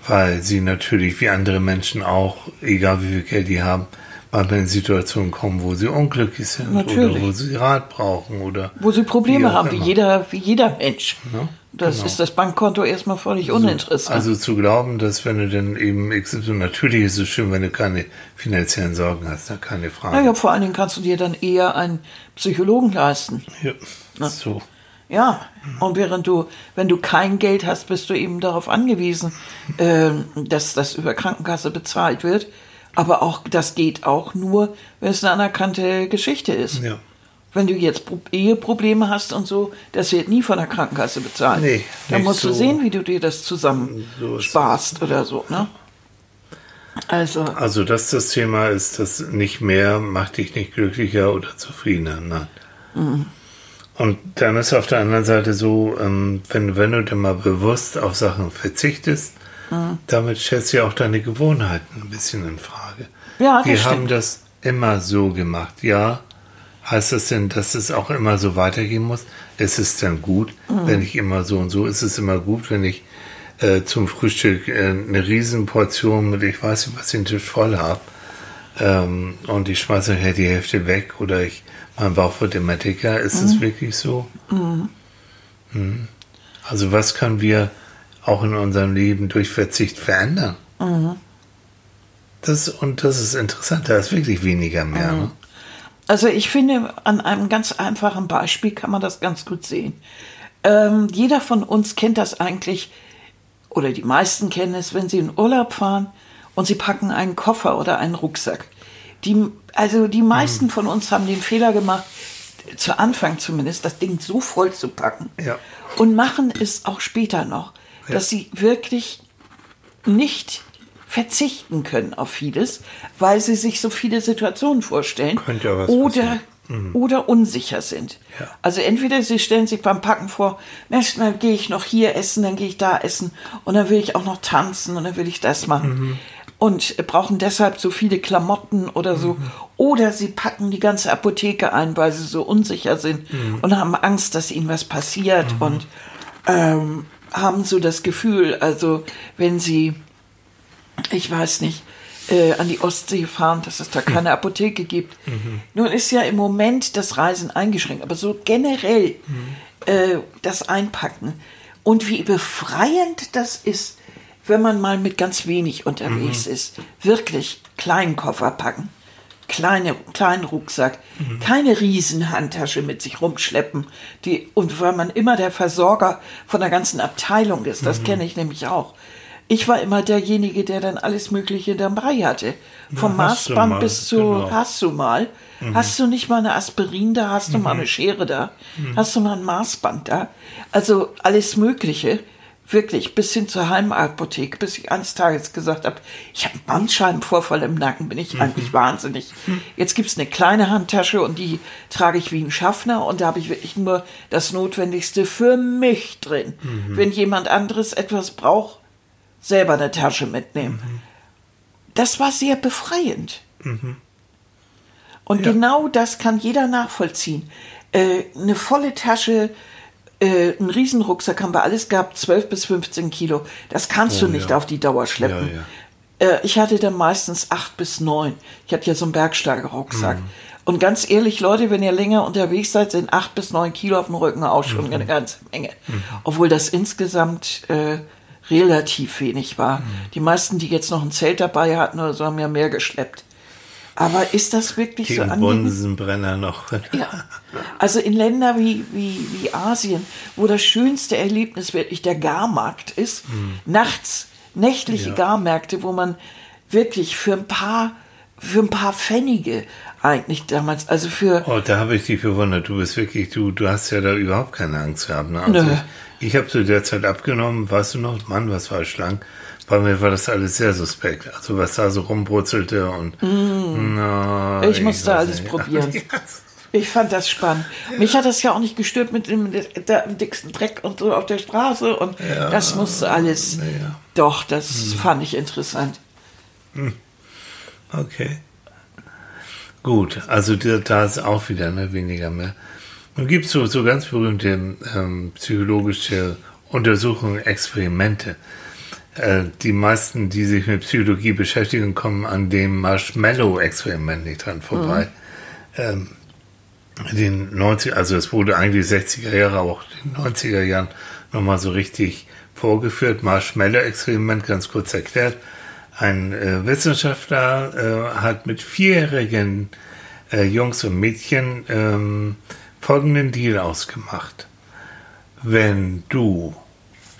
Weil sie natürlich, wie andere Menschen auch, egal wie viel Geld die haben, manchmal in Situationen kommen, wo sie unglücklich sind natürlich. Oder wo sie Rat brauchen. Oder wo sie Probleme haben, wie jeder, wie jeder Mensch. Ja, das genau. ist das Bankkonto erstmal völlig also, uninteressant. Also zu glauben, dass wenn du dann eben X Y, natürlich ist es schön, wenn du keine finanziellen Sorgen hast, da keine Frage. Naja, vor allen Dingen kannst du dir dann eher einen Psychologen leisten. Ja, Na? so. Ja, und während du, wenn du kein Geld hast, bist du eben darauf angewiesen, äh, dass das über Krankenkasse bezahlt wird. Aber auch das geht auch nur, wenn es eine anerkannte Geschichte ist. Ja. Wenn du jetzt Eheprobleme hast und so, das wird nie von der Krankenkasse bezahlt. Nee, dann musst so du sehen, wie du dir das zusammen so sparst oder so. Ne? Also, also, dass das Thema ist, das nicht mehr macht dich nicht glücklicher oder zufriedener. Nein. Mhm. Und dann ist auf der anderen Seite so, wenn, wenn du dann mal bewusst auf Sachen verzichtest, mhm. damit stellst du ja auch deine Gewohnheiten ein bisschen in Frage. Ja, das Wir stimmt. haben das immer so gemacht. Ja, heißt das denn, dass es auch immer so weitergehen muss? Ist es dann gut, mhm. wenn ich immer so und so? Ist es immer gut, wenn ich äh, zum Frühstück äh, eine Riesenportion mit, ich weiß nicht, was den Tisch voll habe, ähm, und ich schmeiße nachher die Hälfte weg oder ich mein Bauch wird immer dicker. Ist mhm. es wirklich so? Mhm. Mhm. Also was können wir auch in unserem Leben durch Verzicht verändern? Mhm. Das, und das ist interessant, da ist wirklich weniger mehr. Mhm. Ne? Also ich finde, an einem ganz einfachen Beispiel kann man das ganz gut sehen. Ähm, jeder von uns kennt das eigentlich, oder die meisten kennen es, wenn sie in Urlaub fahren und sie packen einen Koffer oder einen Rucksack. Die, also die meisten mhm. von uns haben den Fehler gemacht, zu Anfang zumindest, das Ding so voll zu packen. Ja. Und machen es auch später noch, ja. dass sie wirklich nicht verzichten können auf vieles, weil sie sich so viele Situationen vorstellen ja oder, mhm. oder unsicher sind. Ja. Also entweder sie stellen sich beim Packen vor, erstmal gehe ich noch hier essen, dann gehe ich da essen und dann will ich auch noch tanzen und dann will ich das machen. Mhm. Und brauchen deshalb so viele Klamotten oder so. Mhm. Oder sie packen die ganze Apotheke ein, weil sie so unsicher sind mhm. und haben Angst, dass ihnen was passiert mhm. und ähm, haben so das Gefühl, also wenn sie, ich weiß nicht, äh, an die Ostsee fahren, dass es da keine mhm. Apotheke gibt. Mhm. Nun ist ja im Moment das Reisen eingeschränkt, aber so generell mhm. äh, das Einpacken. Und wie befreiend das ist, wenn man mal mit ganz wenig unterwegs mhm. ist, wirklich kleinen Koffer packen, kleine, kleinen Rucksack, mhm. keine Riesenhandtasche mit sich rumschleppen, die, und weil man immer der Versorger von der ganzen Abteilung ist, das mhm. kenne ich nämlich auch. Ich war immer derjenige, der dann alles Mögliche dabei hatte. Vom ja, Maßband bis zu, genau. hast du mal, mhm. hast du nicht mal eine Aspirin da, hast du mhm. mal eine Schere da, mhm. hast du mal ein Maßband da, also alles Mögliche. Wirklich, bis hin zur Heimapotheke, bis ich eines Tages gesagt habe, ich habe einen Bandscheibenvorfall im Nacken, bin ich mhm. eigentlich wahnsinnig. Mhm. Jetzt gibt es eine kleine Handtasche und die trage ich wie ein Schaffner und da habe ich wirklich nur das Notwendigste für mich drin. Mhm. Wenn jemand anderes etwas braucht, selber eine Tasche mitnehmen. Mhm. Das war sehr befreiend. Mhm. Und ja. genau das kann jeder nachvollziehen. Äh, eine volle Tasche, ein Riesenrucksack haben wir alles gehabt, zwölf bis fünfzehn Kilo. Das kannst oh, du nicht ja. auf die Dauer schleppen. Ja, ja. Ich hatte dann meistens acht bis neun. Ich hatte ja so einen Bergsteigerrucksack. Mhm. Und ganz ehrlich, Leute, wenn ihr länger unterwegs seid, sind acht bis neun Kilo auf dem Rücken auch schon mhm. eine ganze Menge. Mhm. Obwohl das insgesamt äh, relativ wenig war. Mhm. Die meisten, die jetzt noch ein Zelt dabei hatten oder so, haben ja mehr geschleppt. Aber ist das wirklich so angenehm? Den Bunsenbrenner noch. Ja, also in Ländern wie, wie, wie Asien, wo das schönste Erlebnis wirklich der Garmarkt ist, mhm. nachts, nächtliche ja. Garmärkte, wo man wirklich für ein paar für ein paar Pfennige eigentlich damals, also für... Oh, da habe ich dich bewundert, du bist wirklich, du, du hast ja da überhaupt keine Angst gehabt. Ne? Also ich, ich habe zu der Zeit abgenommen, weißt du noch, Mann, was war schlank? Bei mir war das alles sehr suspekt, also was da so rumbrutzelte und... Mm. Na, ich, ich musste alles nicht. probieren. Ich fand das spannend. Ja. Mich hat das ja auch nicht gestört mit dem dicksten Dreck und so auf der Straße und ja, das musste alles. Ja. Doch, das hm. fand ich interessant. Hm. Okay. Gut, also da ist auch wieder ne, weniger mehr. Nun gibt es so, so ganz berühmte ähm, psychologische Untersuchungen, Experimente. Äh, die meisten, die sich mit Psychologie beschäftigen, kommen an dem Marshmallow-Experiment nicht dran vorbei. Hm. Ähm, Den neunziger, also es wurde eigentlich sechziger Jahre, aber auch in den neunziger Jahren nochmal so richtig vorgeführt. Marshmallow-Experiment, ganz kurz erklärt. Ein äh, Wissenschaftler äh, hat mit vierjährigen äh, Jungs und Mädchen ähm, folgenden Deal ausgemacht. Wenn du,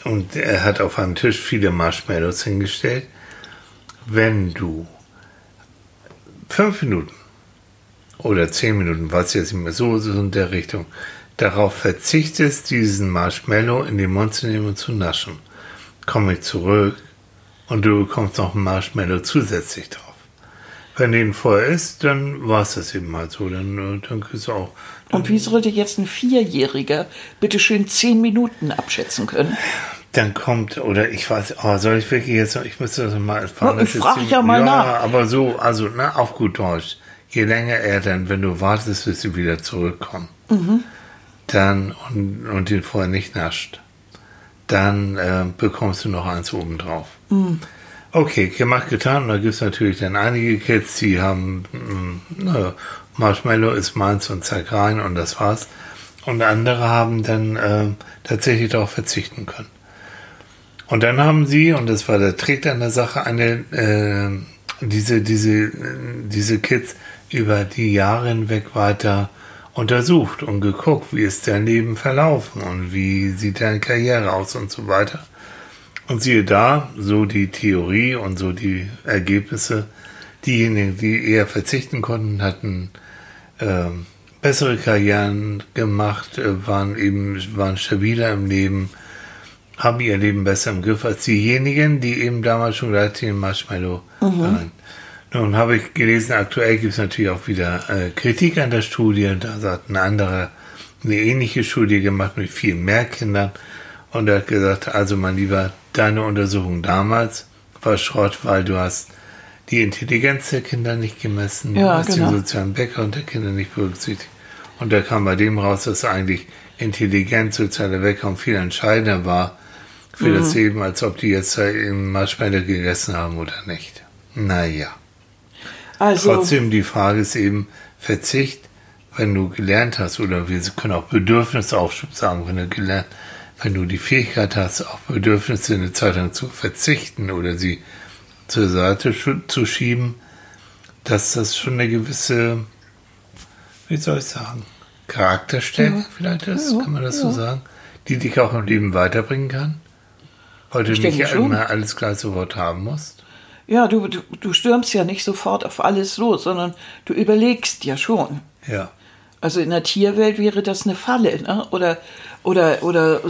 und er hat auf einem Tisch viele Marshmallows hingestellt, wenn du fünf Minuten oder zehn Minuten, weiß ich jetzt nicht mehr, so, so in der Richtung, darauf verzichtest, diesen Marshmallow in den Mund zu nehmen und zu naschen, komme ich zurück und du bekommst noch einen Marshmallow zusätzlich drauf. Wenn den vorher isst, dann war es das eben halt so, dann, dann kriegst du auch... Dann und wie sollte jetzt ein Vierjähriger bitte schön zehn Minuten abschätzen können? Dann kommt, oder ich weiß, oh, soll ich wirklich jetzt noch, ich müsste das mal erfahren. Ja, ich frage ja mal ja, nach. Aber so, also, na, auf gut Deutsch. Je länger er dann, wenn du wartest, bis sie wieder zurückkommen, mhm. dann und, und den vorher nicht nascht, dann äh, bekommst du noch eins obendrauf. Mhm. Okay, gemacht, getan. Und da gibt es natürlich dann einige Kids, die haben mh, äh, Marshmallow ist meins und zack rein und das war's. Und andere haben dann äh, tatsächlich darauf verzichten können. Und dann haben sie, und das war der Trick an der Sache, eine äh, diese diese diese Kids über die Jahre hinweg weiter untersucht und geguckt, wie ist dein Leben verlaufen und wie sieht deine Karriere aus und so weiter. Und siehe da, so die Theorie und so die Ergebnisse, diejenigen, die eher verzichten konnten, hatten äh, bessere Karrieren gemacht, waren eben waren stabiler im Leben, haben ihr Leben besser im Griff als diejenigen, die eben damals schon gleich den Marshmallow mhm. rein. Nun habe ich gelesen, aktuell gibt es natürlich auch wieder äh, Kritik an der Studie. Da hat ein anderer eine ähnliche Studie gemacht mit viel mehr Kindern. Und er hat gesagt, also mein Lieber, deine Untersuchung damals war Schrott, weil du hast die Intelligenz der Kinder nicht gemessen, ja, du hast genau. den sozialen Background der Kinder nicht berücksichtigt. Und da kam bei dem raus, dass eigentlich Intelligenz, sozialer Background viel entscheidender war für mhm. das Leben, als ob die jetzt einen Marshmallow gegessen haben oder nicht. Naja. Also, trotzdem, die Frage ist eben, Verzicht, wenn du gelernt hast, oder wir können auch Bedürfnisaufschub sagen, wenn du gelernt, wenn du die Fähigkeit hast, auf Bedürfnisse eine Zeit lang zu verzichten oder sie zur Seite zu schieben, dass das schon eine gewisse, wie soll ich sagen, Charakterstärke ja. vielleicht ist, ja, kann man das ja. so sagen, die dich auch im Leben weiterbringen kann, weil du nicht immer alles gleich sofort haben musst. Ja, du, du, du stürmst ja nicht sofort auf alles los, sondern du überlegst ja schon. Ja. Also in der Tierwelt wäre das eine Falle, ne? Oder, oder, oder,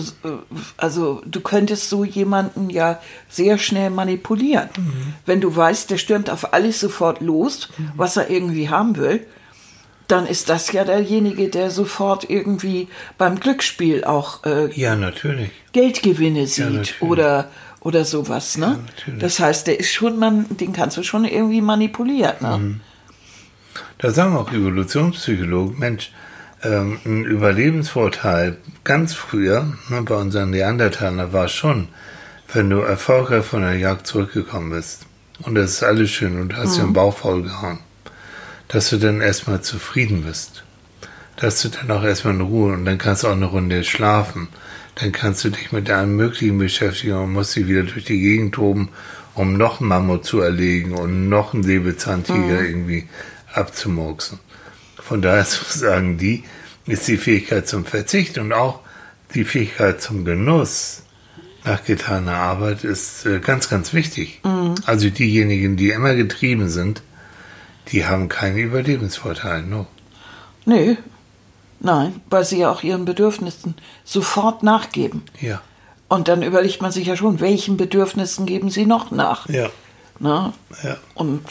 also du könntest so jemanden ja sehr schnell manipulieren. Mhm. Wenn du weißt, der stürmt auf alles sofort los, mhm. was er irgendwie haben will, dann ist das ja derjenige, der sofort irgendwie beim Glücksspiel auch äh, ja, natürlich. Geldgewinne sieht ja, oder, oder sowas. Ne? Ja, das heißt, der ist schon, man, den kannst du schon irgendwie manipulieren. Ne? Mhm. Da sagen auch Evolutionspsychologen, Mensch, ähm, ein Überlebensvorteil ganz früher, ne, bei unseren Neandertalern war schon, wenn du erfolgreich von der Jagd zurückgekommen bist und das ist alles schön und du hast mhm. dir den Bauch vollgehauen, dass du dann erstmal zufrieden bist. Dass du dann auch erstmal in Ruhe und dann kannst du auch eine Runde schlafen. Dann kannst du dich mit allem Möglichen beschäftigen und musst dich wieder durch die Gegend toben, um noch einen Mammut zu erlegen und noch einen Säbelzahntiger mhm. irgendwie abzumurksen. Von daher sagen die, ist die Fähigkeit zum Verzicht und auch die Fähigkeit zum Genuss nach getaner Arbeit ist ganz, ganz wichtig. Mhm. Also diejenigen, die immer getrieben sind, Die haben keinen Überlebensvorteil, no. Nee, nein, weil sie ja auch ihren Bedürfnissen sofort nachgeben. Ja. Und dann überlegt man sich ja schon, welchen Bedürfnissen geben sie noch nach. Ja. Na? Ja. Und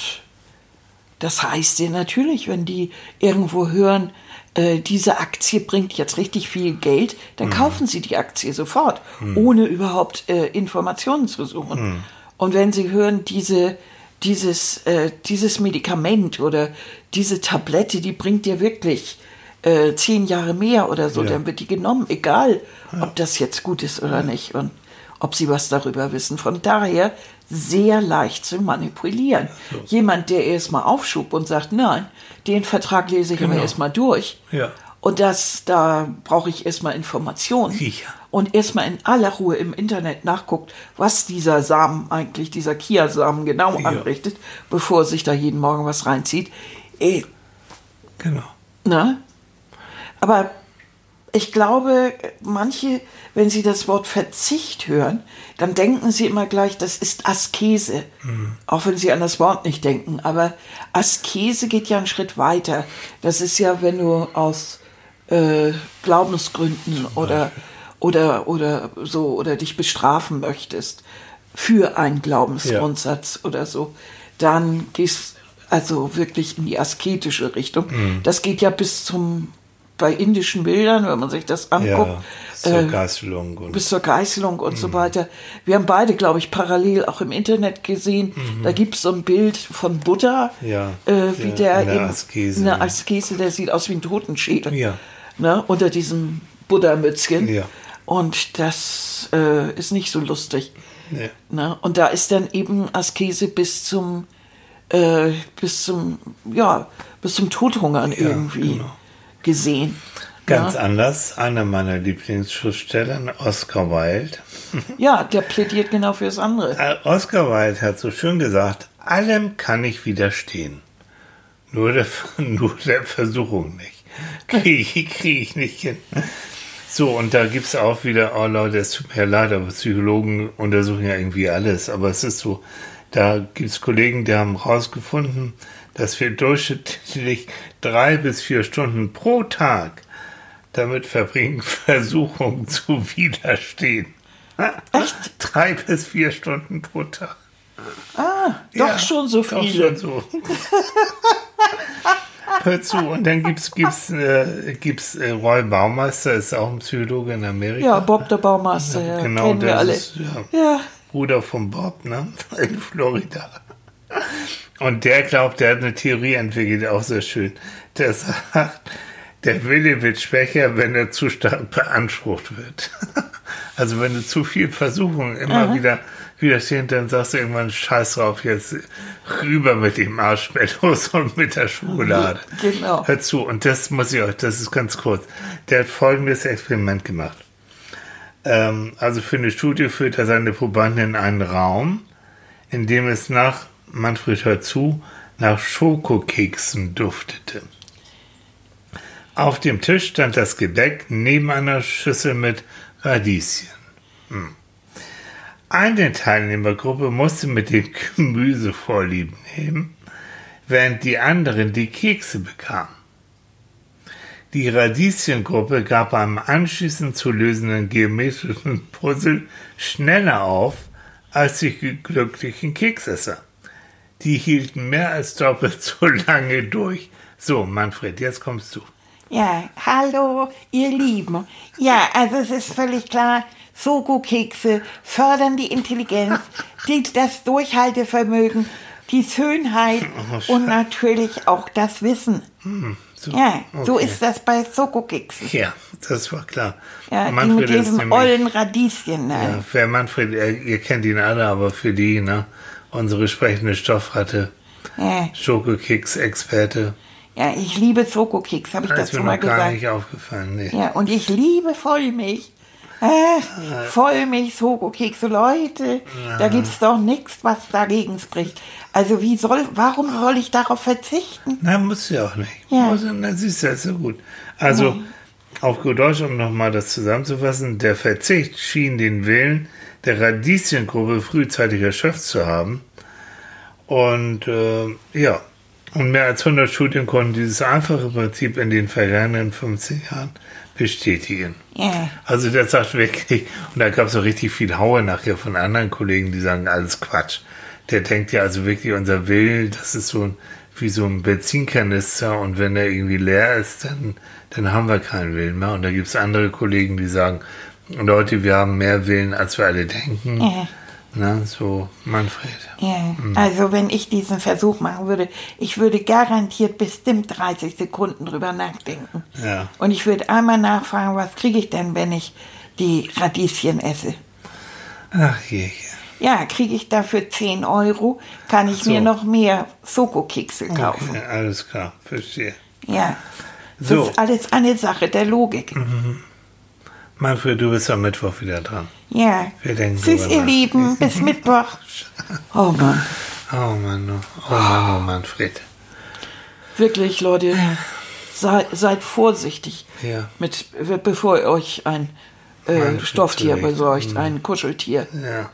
das heißt ja natürlich, wenn die irgendwo hören, äh, diese Aktie bringt jetzt richtig viel Geld, dann mhm. kaufen sie die Aktie sofort, mhm. ohne überhaupt äh, Informationen zu suchen. Mhm. Und wenn sie hören, diese, dieses, äh, dieses Medikament oder diese Tablette, die bringt dir wirklich äh, zehn Jahre mehr oder so, ja. dann wird die genommen, egal, ja. ob das jetzt gut ist oder ja. nicht und ob sie was darüber wissen. Von daher sehr leicht zu manipulieren. So. Jemand, der erstmal aufschub und sagt, nein, den Vertrag lese ich genau. mir erstmal durch. Ja. Und das, da brauche ich erstmal Informationen. Ja. Und erstmal in aller Ruhe im Internet nachguckt, was dieser Samen eigentlich, dieser Chiasamen genau ja. anrichtet, bevor sich da jeden Morgen was reinzieht. Äh, genau. Ne? Aber ich glaube, manche, wenn sie das Wort Verzicht hören, dann denken sie immer gleich, das ist Askese. Mhm. Auch wenn sie an das Wort nicht denken. Aber Askese geht ja einen Schritt weiter. Das ist ja, wenn du aus äh, Glaubensgründen oder, oder, oder so, oder dich bestrafen möchtest für einen Glaubensgrundsatz ja. oder so, dann gehst also wirklich in die asketische Richtung. Mhm. Das geht ja bis zum... bei indischen Bildern, wenn man sich das anguckt. Ja, bis zur äh, Geißelung. Und bis zur Geißelung und mhm. so weiter. Wir haben beide, glaube ich, parallel auch im Internet gesehen, mhm. da gibt es so ein Bild von Buddha, ja, äh, wie der, der in der eben, Askese. Eine Askese, der sieht aus wie ein Totenschädel, ja. ne, unter diesem Buddha-Mützchen. Ja. Und das äh, ist nicht so lustig. Ja. Ne? Und da ist dann eben Askese bis zum, äh, bis zum, ja, bis zum Todhungern ja, irgendwie. Genau. gesehen. Ganz ja. anders, einer meiner Lieblingsschriftsteller, Oscar Wilde. Ja, der plädiert genau fürs andere. Oscar Wilde hat so schön gesagt, allem kann ich widerstehen, nur der, nur der Versuchung nicht. Kriege ich, krieg ich nicht hin. So, und da gibt es auch wieder, oh Leute, es tut mir leid, aber Psychologen untersuchen ja irgendwie alles, aber es ist so, da gibt es Kollegen, die haben rausgefunden, dass wir durchschnittlich drei bis vier Stunden pro Tag damit verbringen, Versuchungen zu widerstehen. Echt? Drei bis vier Stunden pro Tag. Ah, ja, doch schon so viele. Doch schon so. Hör zu, und dann gibt's, gibt's, äh, gibt's äh, Roy Baumeister, ist auch ein Psychologe in Amerika. Ja, Bob der Baumeister, ja, genau, kennen wir alle. Ist, ja, ja. Bruder von Bob, ne? In Florida. Und der glaubt, der hat eine Theorie entwickelt, auch sehr schön. Der sagt, der Wille wird schwächer, wenn er zu stark beansprucht wird. Also wenn du zu viel Versuchung immer Aha. wieder widerstehend, dann sagst du irgendwann, scheiß drauf, jetzt rüber mit dem Marshmallows und mit der Schokolade. Genau. Hör zu, und das muss ich euch, das ist ganz kurz. Der hat folgendes Experiment gemacht. Ähm, also für eine Studie führt er seine Probanden in einen Raum, in dem es nach Manfred hört zu, nach Schokokeksen duftete. Auf dem Tisch stand das Gebäck neben einer Schüssel mit Radieschen. Hm. Eine Teilnehmergruppe musste mit dem Gemüse Vorlieben nehmen, während die anderen die Kekse bekamen. Die Radieschengruppe gab beim anschließend zu lösenden geometrischen Puzzle schneller auf als die glücklichen Keksesser. Die hielten mehr als doppelt so lange durch. So, Manfred, jetzt kommst du. Ja, hallo, ihr Lieben. Ja, also es ist völlig klar, Schokokekse fördern die Intelligenz, das Durchhaltevermögen, die Schönheit oh, und natürlich auch das Wissen. Hm, so, ja, okay. so ist das bei Schokokeksen. Ja, das war klar. Ja, Manfred die mit diesen ollen Radieschen. Ne? Ja, wer Manfred, ihr kennt ihn alle, aber für die, ne? Unsere sprechende Stoffratte, ja. Schokokeks-Experte. Ja, ich liebe Schokokeks, habe ich das schon mal gesagt. Das ist mir noch gar nicht aufgefallen. Nee. Ja, und ich liebe Vollmilch. Ach, Vollmilch, Schokokekse, Leute, ja. da gibt's doch nichts, was dagegen spricht. Also wie soll, warum soll ich darauf verzichten? Na, musst du ja auch nicht. Ja. Das ist ja so gut. Also ja. auf gut Deutsch, um nochmal das zusammenzufassen, der Verzicht schien den Willen der Radieschengruppe frühzeitig erschöpft zu haben. Und äh, ja, Und mehr als hundert Studien konnten dieses einfache Prinzip in den vergangenen fünfzehn Jahren bestätigen. Yeah. Also der sagt wirklich, und da gab es auch richtig viel Haue nachher von anderen Kollegen, die sagen, alles Quatsch. Der denkt ja also wirklich, unser Will, das ist so ein, wie so ein Benzinkanister, und wenn der irgendwie leer ist, dann, dann haben wir keinen Willen mehr. Und da gibt es andere Kollegen, die sagen, Leute, wir haben mehr Willen, als wir alle denken. Yeah. Na, so Manfred. Yeah. Mhm. Also wenn ich diesen Versuch machen würde, ich würde garantiert bestimmt dreißig Sekunden drüber nachdenken. Ja. Und ich würde einmal nachfragen, was kriege ich denn, wenn ich die Radieschen esse? Ach je. Ja, kriege ich dafür zehn Euro, kann ich so. mir noch mehr Soko-Kekse kaufen. Okay, alles klar, verstehe. Ja, das so. ist alles eine Sache der Logik. Mhm. Manfred, du bist am Mittwoch wieder dran. Ja. Wir denken Tschüss, ihr Lieben. Bis Mittwoch. Oh Mann. Oh Mann, oh Mann, oh Manfred. Wirklich, Leute, sei, seid vorsichtig, ja. mit, bevor ihr euch ein äh, Stofftier besorgt, mhm. ein Kuscheltier. Ja.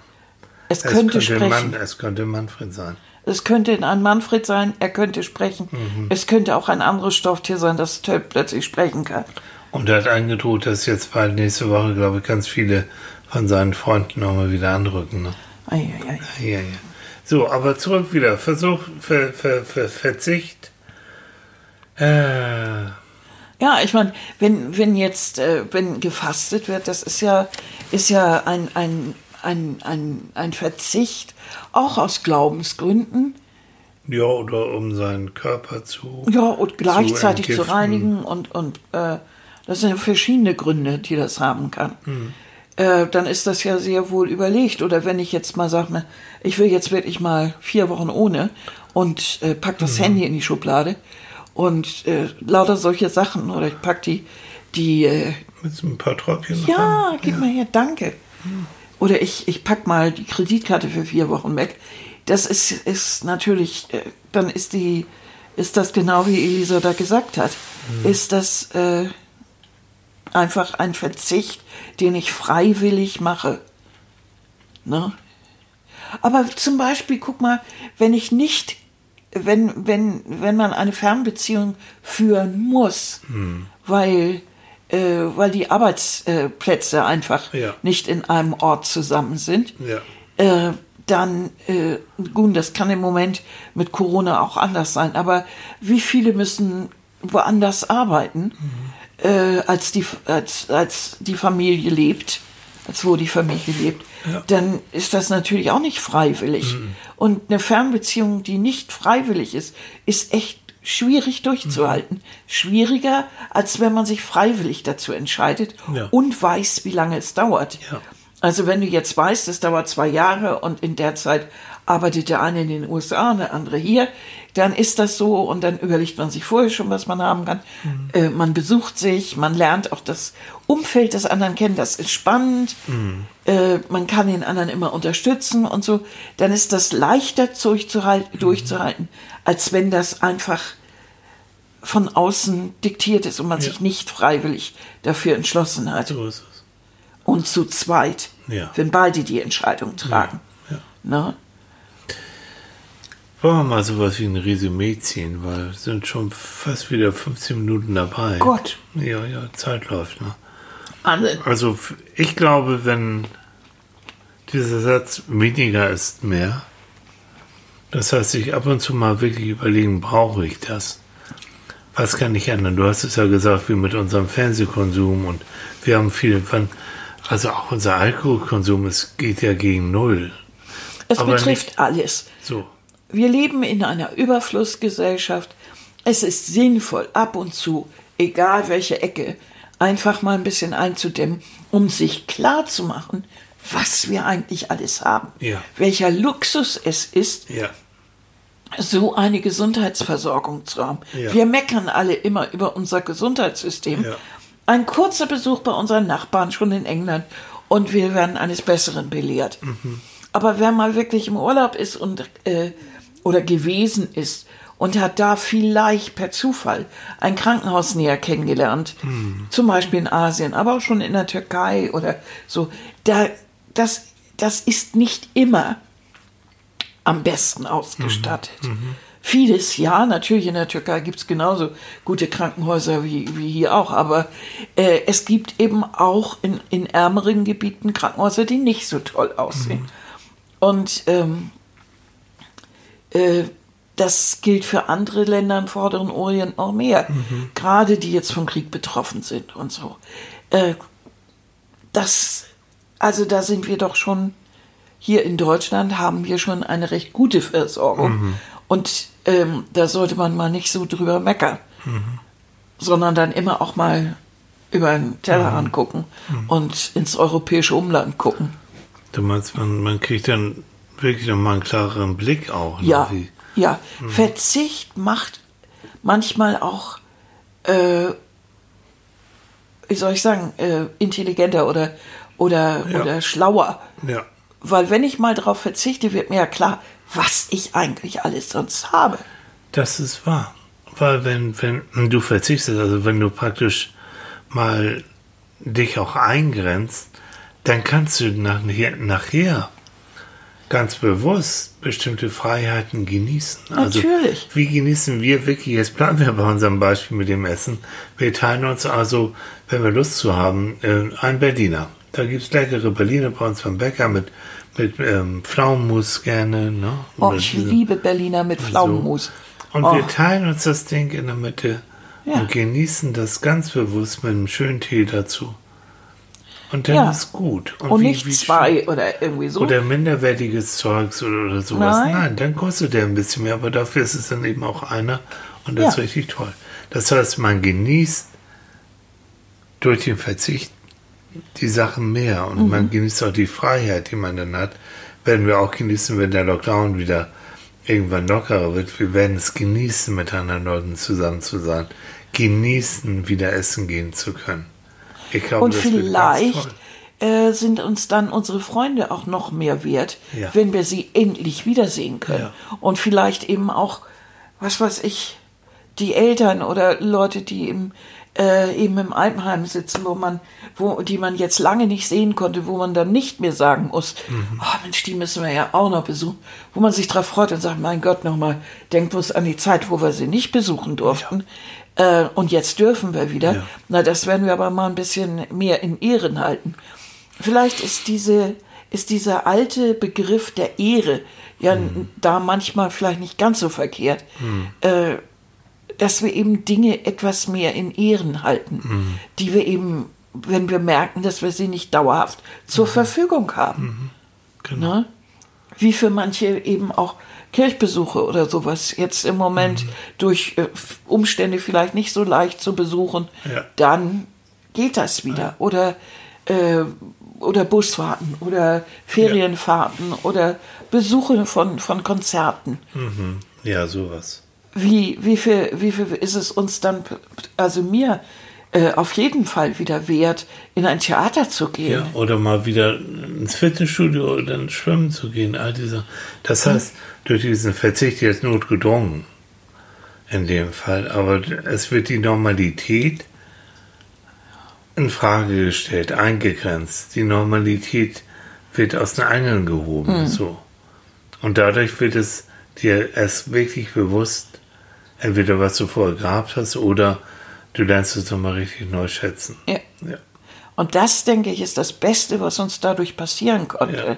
Es könnte, es könnte sprechen. Mann, es könnte Manfred sein. Es könnte ein Manfred sein, er könnte sprechen. Mhm. Es könnte auch ein anderes Stofftier sein, das plötzlich sprechen kann. Und er hat eingedroht, dass jetzt bald nächste Woche, glaube ich, ganz viele von seinen Freunden nochmal wieder anrücken. Ne? Ei, ei, ei. Ei, ei. So, aber zurück wieder. Versuch, ver, ver, ver, Verzicht. Äh. Ja, ich meine, wenn, wenn jetzt äh, wenn gefastet wird, das ist ja, ist ja ein, ein, ein, ein, ein Verzicht, auch aus Glaubensgründen. Ja, oder um seinen Körper zu. Ja, und gleichzeitig zu, zu reinigen und. und äh, Das sind verschiedene Gründe, die das haben kann. Mhm. Äh, dann ist das ja sehr wohl überlegt. Oder wenn ich jetzt mal sage, ich will jetzt wirklich mal vier Wochen ohne und äh, pack das mhm. Handy in die Schublade und äh, lauter solche Sachen. Oder ich pack die... die äh, mit so ein paar Träubchen. Ja, gib ja. mal her, danke. Mhm. Oder ich, ich pack mal die Kreditkarte für vier Wochen weg. Das ist, ist natürlich... Äh, dann ist die... Ist das genau, wie Elisa da gesagt hat. Mhm. Ist das... Äh, Einfach ein Verzicht, den ich freiwillig mache. Ne? Aber zum Beispiel, guck mal, wenn ich nicht, wenn, wenn, wenn man eine Fernbeziehung führen muss, hm. weil, äh, weil die Arbeitsplätze einfach ja. nicht in einem Ort zusammen sind, ja. äh, dann, äh, gut, das kann im Moment mit Corona auch anders sein, aber wie viele müssen woanders arbeiten? Mhm. Äh, als die als als die Familie lebt, als wo die Familie lebt, ja. dann ist das natürlich auch nicht freiwillig. Mhm. Und eine Fernbeziehung, die nicht freiwillig ist, ist echt schwierig durchzuhalten. Mhm. Schwieriger, als wenn man sich freiwillig dazu entscheidet ja. und weiß, wie lange es dauert. Ja. Also wenn du jetzt weißt, es dauert zwei Jahre und in der Zeit arbeitet der eine in den U S A, der andere hier, dann ist das so und dann überlegt man sich vorher schon, was man haben kann. Mhm. Äh, man besucht sich, man lernt auch das Umfeld des anderen kennen, das ist spannend, mhm. äh, man kann den anderen immer unterstützen und so. Dann ist das leichter durchzuhalten, mhm. durchzuhalten, als wenn das einfach von außen diktiert ist und man ja. sich nicht freiwillig dafür entschlossen hat. So ist es. Und zu zweit, ja. wenn beide die Entscheidung tragen. Ja. Ja. Na? Wollen wir mal sowas wie ein Resümee ziehen, weil wir sind schon fast wieder fünfzehn Minuten dabei. Gott. Ja, ja, Zeit läuft, ne? Alle. Also ich glaube, wenn dieser Satz weniger ist mehr, das heißt, ich ab und zu mal wirklich überlegen, brauche ich das? Was kann ich ändern? Du hast es ja gesagt, wie mit unserem Fernsehkonsum und wir haben viele, also auch unser Alkoholkonsum, es geht ja gegen Null. Es aber betrifft nicht alles. So. Wir leben in einer Überflussgesellschaft. Es ist sinnvoll, ab und zu, egal welche Ecke, einfach mal ein bisschen einzudämmen, um sich klarzumachen, was wir eigentlich alles haben. Ja. Welcher Luxus es ist, ja. so eine Gesundheitsversorgung zu haben. Ja. Wir meckern alle immer über unser Gesundheitssystem. Ja. Ein kurzer Besuch bei unseren Nachbarn, schon in England, und wir werden eines Besseren belehrt. Mhm. Aber wer mal wirklich im Urlaub ist und äh, oder gewesen ist und hat da vielleicht per Zufall ein Krankenhaus näher kennengelernt, mhm. zum Beispiel in Asien, aber auch schon in der Türkei oder so, da, das, das ist nicht immer am besten ausgestattet. Mhm. Mhm. vieles, ja, natürlich in der Türkei gibt es genauso gute Krankenhäuser wie, wie hier auch, aber äh, es gibt eben auch in, in ärmeren Gebieten Krankenhäuser, die nicht so toll aussehen. Mhm. Und ähm, äh, das gilt für andere Länder im Vorderen Orient noch mehr, mhm. gerade die jetzt vom Krieg betroffen sind und so. Äh, das, also da sind wir doch schon, hier in Deutschland haben wir schon eine recht gute Versorgung. Mhm. Und ähm, da sollte man mal nicht so drüber meckern, mhm. sondern dann immer auch mal über den Teller mhm. angucken mhm. und ins europäische Umland gucken. Du meinst, man, man kriegt dann wirklich nochmal einen klareren Blick auch. Ja, irgendwie. Ja. Mhm. Verzicht macht manchmal auch, äh, wie soll ich sagen, äh, intelligenter oder, oder, ja. oder schlauer. Ja. Weil wenn ich mal darauf verzichte, wird mir ja klar, was ich eigentlich alles sonst habe. Das ist wahr. Weil wenn, wenn du verzichtest, also wenn du praktisch mal dich auch eingrenzt, dann kannst du nach, nachher ganz bewusst bestimmte Freiheiten genießen. Natürlich. Also, wie genießen wir wirklich, jetzt bleiben wir bei unserem Beispiel mit dem Essen, wir teilen uns also, wenn wir Lust zu haben, einen Berliner. Da gibt es leckere Berliner bei uns vom Bäcker mit, mit ähm, Pflaumenmus gerne. Ne? Oh, ich diese, liebe Berliner mit Pflaumenmus. So. Und oh. wir teilen uns das Ding in der Mitte ja. und genießen das ganz bewusst mit einem schönen Tee dazu. Und dann ja. ist gut. Und, und wie, nicht wie zwei oder irgendwie so. Oder minderwertiges Zeugs oder, oder sowas. Nein. Nein, dann kostet der ein bisschen mehr, aber dafür ist es dann eben auch einer. Und das ja. ist richtig toll. Das heißt, man genießt durch den Verzicht die Sachen mehr und mhm. man genießt auch die Freiheit, die man dann hat, werden wir auch genießen, wenn der Lockdown wieder irgendwann lockerer wird. Wir werden es genießen, mit anderen Leuten zusammen zu sein, genießen, wieder essen gehen zu können. Ich glaube, und das vielleicht wird ganz toll. Sind uns dann unsere Freunde auch noch mehr wert, ja. wenn wir sie endlich wiedersehen können. Ja. Und vielleicht eben auch, was weiß ich, die Eltern oder Leute, die im Äh, eben im Altenheim sitzen, wo man, wo, die man jetzt lange nicht sehen konnte, wo man dann nicht mehr sagen muss, mhm. oh Mensch, die müssen wir ja auch noch besuchen, wo man sich drauf freut und sagt, mein Gott, nochmal, denkt bloß an die Zeit, wo wir sie nicht besuchen durften ja. äh, und jetzt dürfen wir wieder. Ja. Na, das werden wir aber mal ein bisschen mehr in Ehren halten. Vielleicht ist diese, ist dieser alte Begriff der Ehre ja mhm. da manchmal vielleicht nicht ganz so verkehrt, mhm. äh, dass wir eben Dinge etwas mehr in Ehren halten, mhm. die wir eben, wenn wir merken, dass wir sie nicht dauerhaft zur mhm. Verfügung haben. Mhm. Genau. Ne? Wie für manche eben auch Kirchbesuche oder sowas jetzt im Moment mhm. durch äh, Umstände vielleicht nicht so leicht zu besuchen, ja. dann geht das wieder. Ja. Oder, äh, oder Busfahrten oder Ferienfahrten ja. oder Besuche von, von Konzerten. Mhm. Ja, sowas. Wie, wie, viel, wie viel ist es uns dann, also mir, äh, auf jeden Fall wieder wert, in ein Theater zu gehen? Ja, oder mal wieder ins Fitnessstudio oder ins Schwimmen zu gehen, all diese. Das heißt, durch diesen Verzicht jetzt notgedrungen, in dem Fall, aber es wird die Normalität in Frage gestellt, eingegrenzt. Die Normalität wird aus den Angeln gehoben, hm. so. Und dadurch wird es dir erst wirklich bewusst, entweder was du vorher gehabt hast oder du lernst es nochmal richtig neu schätzen. Ja. Ja. Und das, denke ich, ist das Beste, was uns dadurch passieren konnte. Ja.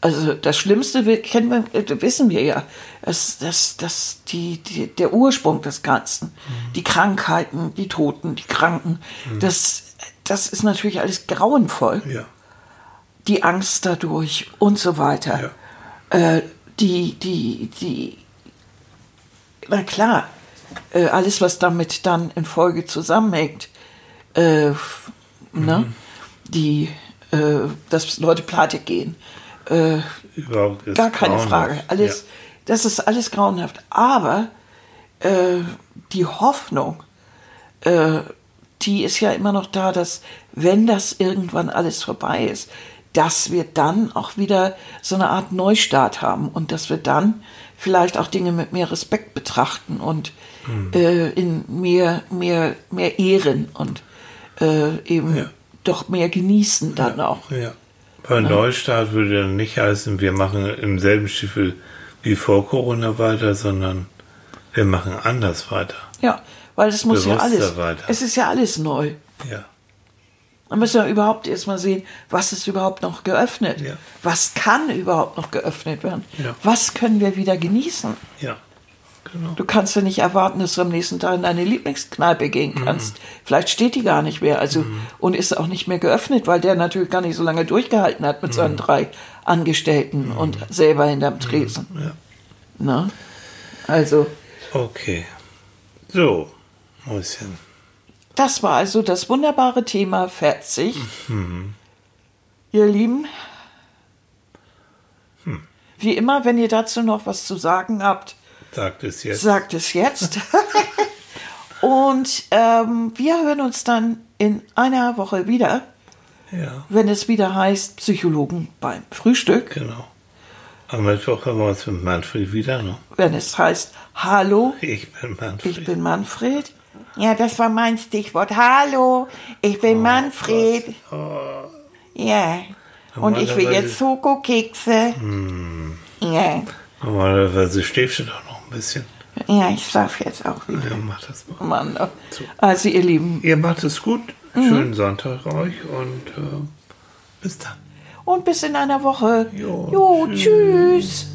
Also das Schlimmste kennen wir, wissen wir ja, dass, dass, dass die, die, der Ursprung des Ganzen, mhm. die Krankheiten, die Toten, die Kranken, mhm. das, das ist natürlich alles grauenvoll. Ja. Die Angst dadurch und so weiter. Ja. Äh, die, die, die Na klar, äh, alles, was damit dann in Folge zusammenhängt, äh, mhm. ne? Die, äh, dass Leute pleite gehen, äh, überhaupt gar keine grauenhaft. Frage. Alles, ja. Das ist alles grauenhaft. Aber äh, die Hoffnung, äh, die ist ja immer noch da, dass wenn das irgendwann alles vorbei ist, dass wir dann auch wieder so eine Art Neustart haben und dass wir dann vielleicht auch Dinge mit mehr Respekt betrachten und mhm. äh, in mehr, mehr, mehr Ehren und äh, eben ja. doch mehr genießen dann ja. auch. Ja. Bei ja. Neustart würde dann nicht heißen, wir machen im selben Stiefel wie vor Corona weiter, sondern Wir machen anders weiter. Ja, weil es muss ja alles, weiter. es ist ja alles neu. Ja. Dann müssen wir überhaupt erstmal sehen, was ist überhaupt noch geöffnet? Ja. Was kann überhaupt noch geöffnet werden? Ja. Was können wir wieder genießen? Ja, genau. Du kannst ja nicht erwarten, dass du am nächsten Tag in deine Lieblingskneipe gehen kannst. Mhm. Vielleicht steht die gar nicht mehr, also mhm. und ist auch nicht mehr geöffnet, weil der natürlich gar nicht so lange durchgehalten hat mit mhm. seinen drei Angestellten mhm. und selber hinterm Tresen. Mhm. Ja. Na? Also. Okay. So, Mäuschen. Das war also das wunderbare Thema vierzig. Mhm. Ihr Lieben, hm. wie immer, wenn ihr dazu noch was zu sagen habt, sagt es jetzt. Sagt es jetzt. Und ähm, wir hören uns dann in einer Woche wieder, ja. wenn es wieder heißt Psychologen beim Frühstück. Genau. Am Mittwoch haben wir uns mit Manfred wieder, ne? Wenn es heißt, hallo, ich bin Manfred. Ich bin Manfred. Ja, das war mein Stichwort. Hallo, ich bin oh, Manfred. Oh. Ja, und ich will jetzt Schokokekse. Mm. Ja. Normalerweise schläfst du doch noch ein bisschen. Ja, ich schlafe jetzt auch wieder. Ja, mach das mal. Mann, oh. so. Also, ihr Lieben. Ihr macht es gut. Mhm. Schönen Sonntag euch und äh, bis dann. Und bis in einer Woche. Jo, jo tschüss. tschüss.